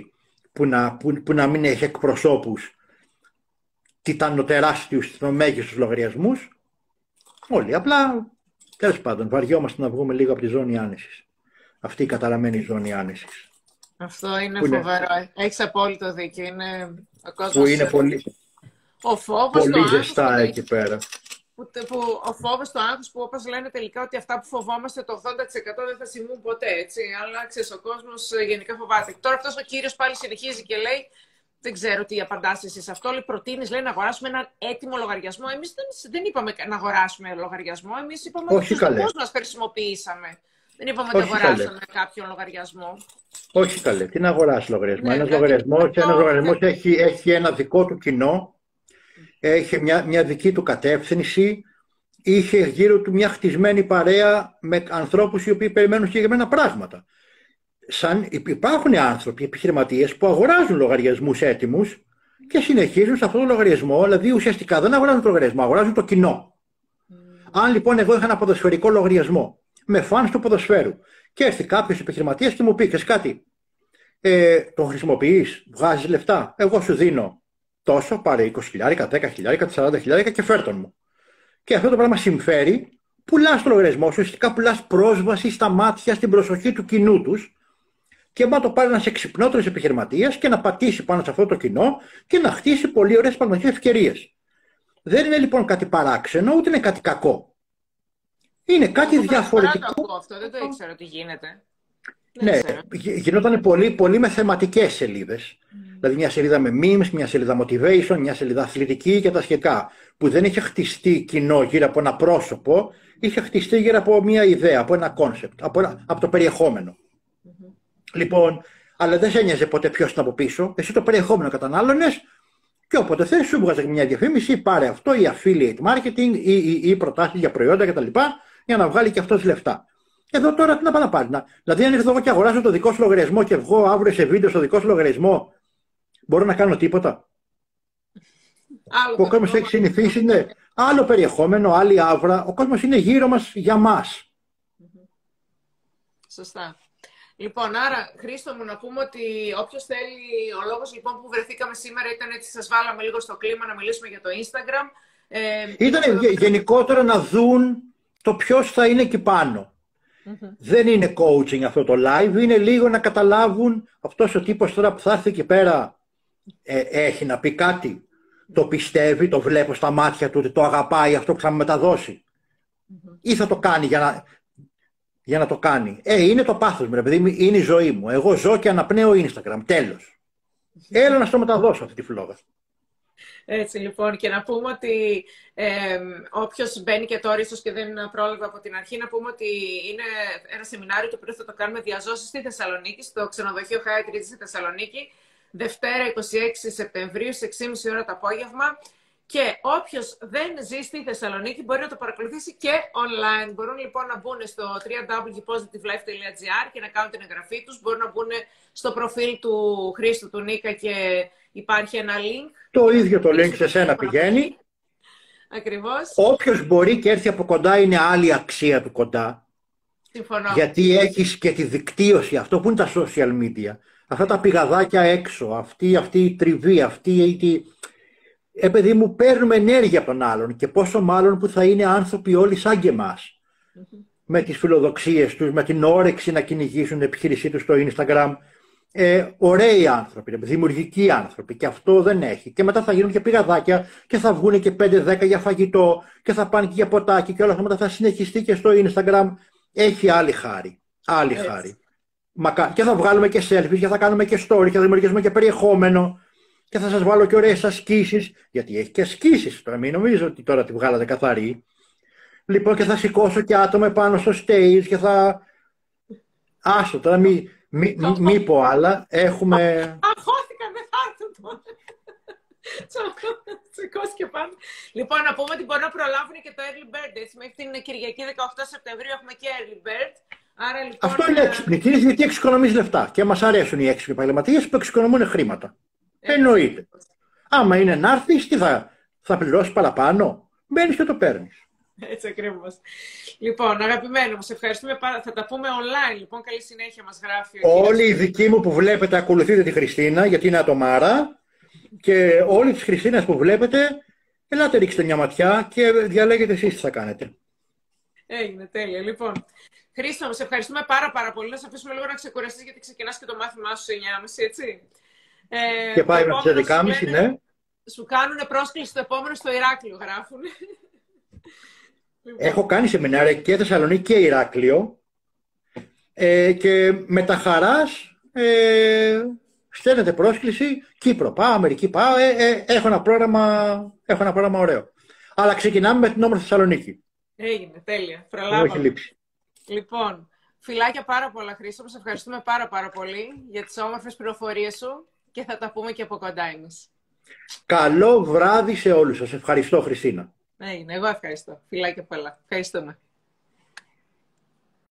που να μην έχει εκπροσώπους τιτανοτεράστιους, μέγιστους λογαριασμούς. Όλοι απλά, τέλος πάντων, βαριόμαστε να βγούμε λίγο από τη ζώνη άνεσης. Αυτή η καταραμένη ζώνη άνεσης. Αυτό είναι φοβερό. Είναι... Έχεις απόλυτο δίκιο. Είναι... Που είναι πολύ, ο φόβος, πολύ ζεστά εκεί πέρα. Ο φόβος, το άγχος που όπως λένε τελικά ότι αυτά που φοβόμαστε το 80% δεν θα συμβούν ποτέ, έτσι. Αλλά ξέρεις, ο κόσμος γενικά φοβάται. Τώρα αυτός ο κύριος πάλι συνεχίζει και λέει, δεν ξέρω τι απαντάς εσύ σε αυτό, λέει, προτείνεις λέει, να αγοράσουμε έναν έτοιμο λογαριασμό. Εμείς δεν είπαμε να αγοράσουμε λογαριασμό, εμείς είπαμε ότι πώς μας χρησιμοποιήσαμε. Δεν είπαμε ότι αγοράσαμε κάποιον λογαριασμό. Όχι καλέ, τι να αγοράσει λογαριασμό. Ένας λογαριασμός έχει ένα δικό του κοινό, έχει μια δική του κατεύθυνση, είχε γύρω του μια χτισμένη παρέα με ανθρώπους οι οποίοι περιμένουν συγκεκριμένα πράγματα. Υπάρχουν άνθρωποι, επιχειρηματίες που αγοράζουν λογαριασμούς έτοιμους και συνεχίζουν σε αυτόν τον λογαριασμό, δηλαδή ουσιαστικά δεν αγοράζουν τον λογαριασμό, αγοράζουν το κοινό. Αν λοιπόν εγώ είχα ένα ποδοσφαιρικό λογαριασμό με φανς του ποδοσφαίρου και έρθει κάποιος επιχειρηματίας και μου πει: «Ξέρεις κάτι, τον χρησιμοποιείς, βγάζεις λεφτά, εγώ σου δίνω τόσο, πάρε 20.000, 10.000, 40.000 και φέρτον μου». Και αυτό το πράγμα συμφέρει, πουλάς το λογαριασμό σου, ουσιαστικά πουλάς πρόσβαση στα μάτια, στην προσοχή του κοινού τους και μπορεί να το πάρει ένας εξυπνότερος επιχειρηματίας και να πατήσει πάνω σε αυτό το κοινό και να χτίσει πολύ ωραίες πραγματικές ευκαιρίες. Δεν είναι λοιπόν κάτι παράξενο, ούτε είναι κάτι κακό. Είναι κάτι διαφορετικό. Δεν το ακούω αυτό, δεν το ήξερα ότι γίνεται. Ναι, γινόταν πολύ με θεματικές σελίδες. Δηλαδή μια σελίδα με memes, μια σελίδα motivation, μια σελίδα αθλητική και τα σχετικά. Που δεν είχε χτιστεί κοινό γύρω από ένα πρόσωπο, είχε χτιστεί γύρω από μια ιδέα, από ένα concept, από το περιεχόμενο. Λοιπόν, αλλά δεν σε ένοιαζε ποτέ ποιος ήταν από πίσω. Εσύ το περιεχόμενο κατανάλωνες και όποτε θες σου βγάζει μια διαφήμιση, πάρε αυτό ή affiliate marketing ή προτάσεις για προϊόντα κτλ. Για να βγάλει και αυτός λεφτά. Εδώ τώρα τι να πάω να πάρει. Δηλαδή, αν έρθω εγώ και αγοράσω το δικό σου λογαριασμό και βγω αύριο σε βίντεο στο δικό σου λογαριασμό, μπορώ να κάνω τίποτα. Ο κόσμος έχει συνηθίσει, ναι. Άλλο περιεχόμενο, άλλη αύρα. Ο κόσμος είναι γύρω μας για μας. Σωστά. Λοιπόν, άρα, Χρήστο μου, να πούμε ότι όποιος θέλει, ο λόγος λοιπόν που βρεθήκαμε σήμερα ήταν έτσι, σας βάλαμε λίγο στο κλίμα να μιλήσουμε για το Instagram. Ήταν γενικότερα να δουν το ποιος θα είναι εκεί πάνω. Δεν είναι coaching αυτό το live, είναι λίγο να καταλάβουν αυτός ο τύπος τώρα που θα έρθει εκεί πέρα έχει να πει κάτι, το πιστεύει, το βλέπω στα μάτια του ότι το αγαπάει αυτό που θα μου μεταδώσει ή θα το κάνει για να το κάνει. Είναι το πάθος μου, επειδή είναι η ζωή μου, εγώ ζω και αναπνέω Instagram, τέλος. Έλα να στο μεταδώσω αυτή τη φλόγα. Έτσι λοιπόν, και να πούμε ότι όποιος μπαίνει και τώρα ίσως και δεν πρόλαβε από την αρχή, να πούμε ότι είναι ένα σεμινάριο το οποίο θα το κάνουμε διαζώσει στη Θεσσαλονίκη, στο ξενοδοχείο Hyatt Regency στη Θεσσαλονίκη, Δευτέρα 26 Σεπτεμβρίου, στις 6:30 ώρα το απόγευμα. Και όποιος δεν ζει στη Θεσσαλονίκη μπορεί να το παρακολουθήσει και online. Μπορούν λοιπόν να μπουν στο www.positivelife.gr και να κάνουν την εγγραφή τους. Μπορούν να μπουν στο προφίλ του Χρήστου, του Νίκα, και υπάρχει ένα link. Το ίδιο το link σε σένα πηγαίνει. Ακριβώς. Όποιος μπορεί και έρθει από κοντά, είναι άλλη αξία του κοντά. Συμφωνώ. Γιατί έχεις και τη δικτύωση, αυτό που είναι τα social media. Αυτά τα πηγαδάκια έξω, αυτή η τριβή, παιδί μου, παίρνουμε ενέργεια από τον άλλον, και πόσο μάλλον που θα είναι άνθρωποι όλοι σαν και εμάς. Με τις φιλοδοξίες τους, με την όρεξη να κυνηγήσουν την επιχείρησή τους στο Instagram. Ωραίοι άνθρωποι, δημιουργικοί άνθρωποι, και αυτό δεν έχει. Και μετά θα γίνουν και πηγαδάκια και θα βγουν και 5-10 για φαγητό και θα πάνε και για ποτάκι και όλα αυτά θα συνεχιστεί και στο Instagram. Έχει άλλη χάρη. Άλλη χάρη. Και θα βγάλουμε και selfies και θα κάνουμε και story και θα δημιουργήσουμε και περιεχόμενο. Και θα σας βάλω και ωραίες ασκήσεις, γιατί έχει και ασκήσεις τώρα, μην νομίζω ότι τώρα τη βγάλατε καθαρή. Λοιπόν, και θα σηκώσω και άτομα πάνω στο stage και θα... Άστο τώρα, μη πω άλλα, έχουμε... Αγχώθηκα, δεν θα έρθω τώρα. Σηκώσω και πάνω. Λοιπόν, να πούμε ότι μπορούν να προλάβουν και το early bird, έτσι, μέχρι την Κυριακή 18 Σεπτεμβρίου έχουμε και early bird. Άρα, λοιπόν, αυτό είναι έξυπνη κίνηση, γιατί εξοικονομείς λεφτά, και μας αρέσουν οι έξυπνοι επαγγελματίες που εξοικονομούν χρήματα. Εννοείται. Άμα είναι να έρθεις, τι θα πληρώσεις παραπάνω? Μπαίνεις και το παίρνεις. Έτσι ακριβώς. Λοιπόν, αγαπημένο μου, σε ευχαριστούμε πάρα. Θα τα πούμε online, λοιπόν. Καλή συνέχεια, μας γράφει. Όλοι οι δικοί μου που βλέπετε, ακολουθείτε τη Χριστίνα, γιατί είναι ατομάρα. Και όλοι τις Χριστίνας που βλέπετε, ελάτε ρίξτε μια ματιά και διαλέγετε εσείς τι θα κάνετε. Έγινε, τέλεια. Λοιπόν, Χρήστο μου, σε ευχαριστούμε πάρα πολύ. Να σε αφήσουμε λίγο να ξεκουραστείς, γιατί ξεκινάς και το μάθημά σου 9:30, έτσι. Και πάει με τις 11:30, ναι. Σου κάνουνε πρόσκληση το επόμενο στο Ηράκλειο, γράφουν. Έχω κάνει σεμινάρια και Θεσσαλονίκη και Ηράκλειο. Και με τα χαράς στέλνετε πρόσκληση. Κύπρο πάω, Αμερική πάω. Έχω ένα πρόγραμμα ωραίο. Αλλά ξεκινάμε με την όμορφη Θεσσαλονίκη. Έγινε, τέλεια. Προλάβαμε. Λοιπόν, φιλάκια πάρα πολλά, Χρήστο. Σε ευχαριστούμε πάρα πολύ για τις όμορφες πληροφορίες σου. Και θα τα πούμε και από κοντά εμείς. Καλό βράδυ σε όλους σας. Ευχαριστώ, Χριστίνα. Ναι, εγώ ευχαριστώ. Φιλάκια πολλά. Ευχαριστούμε.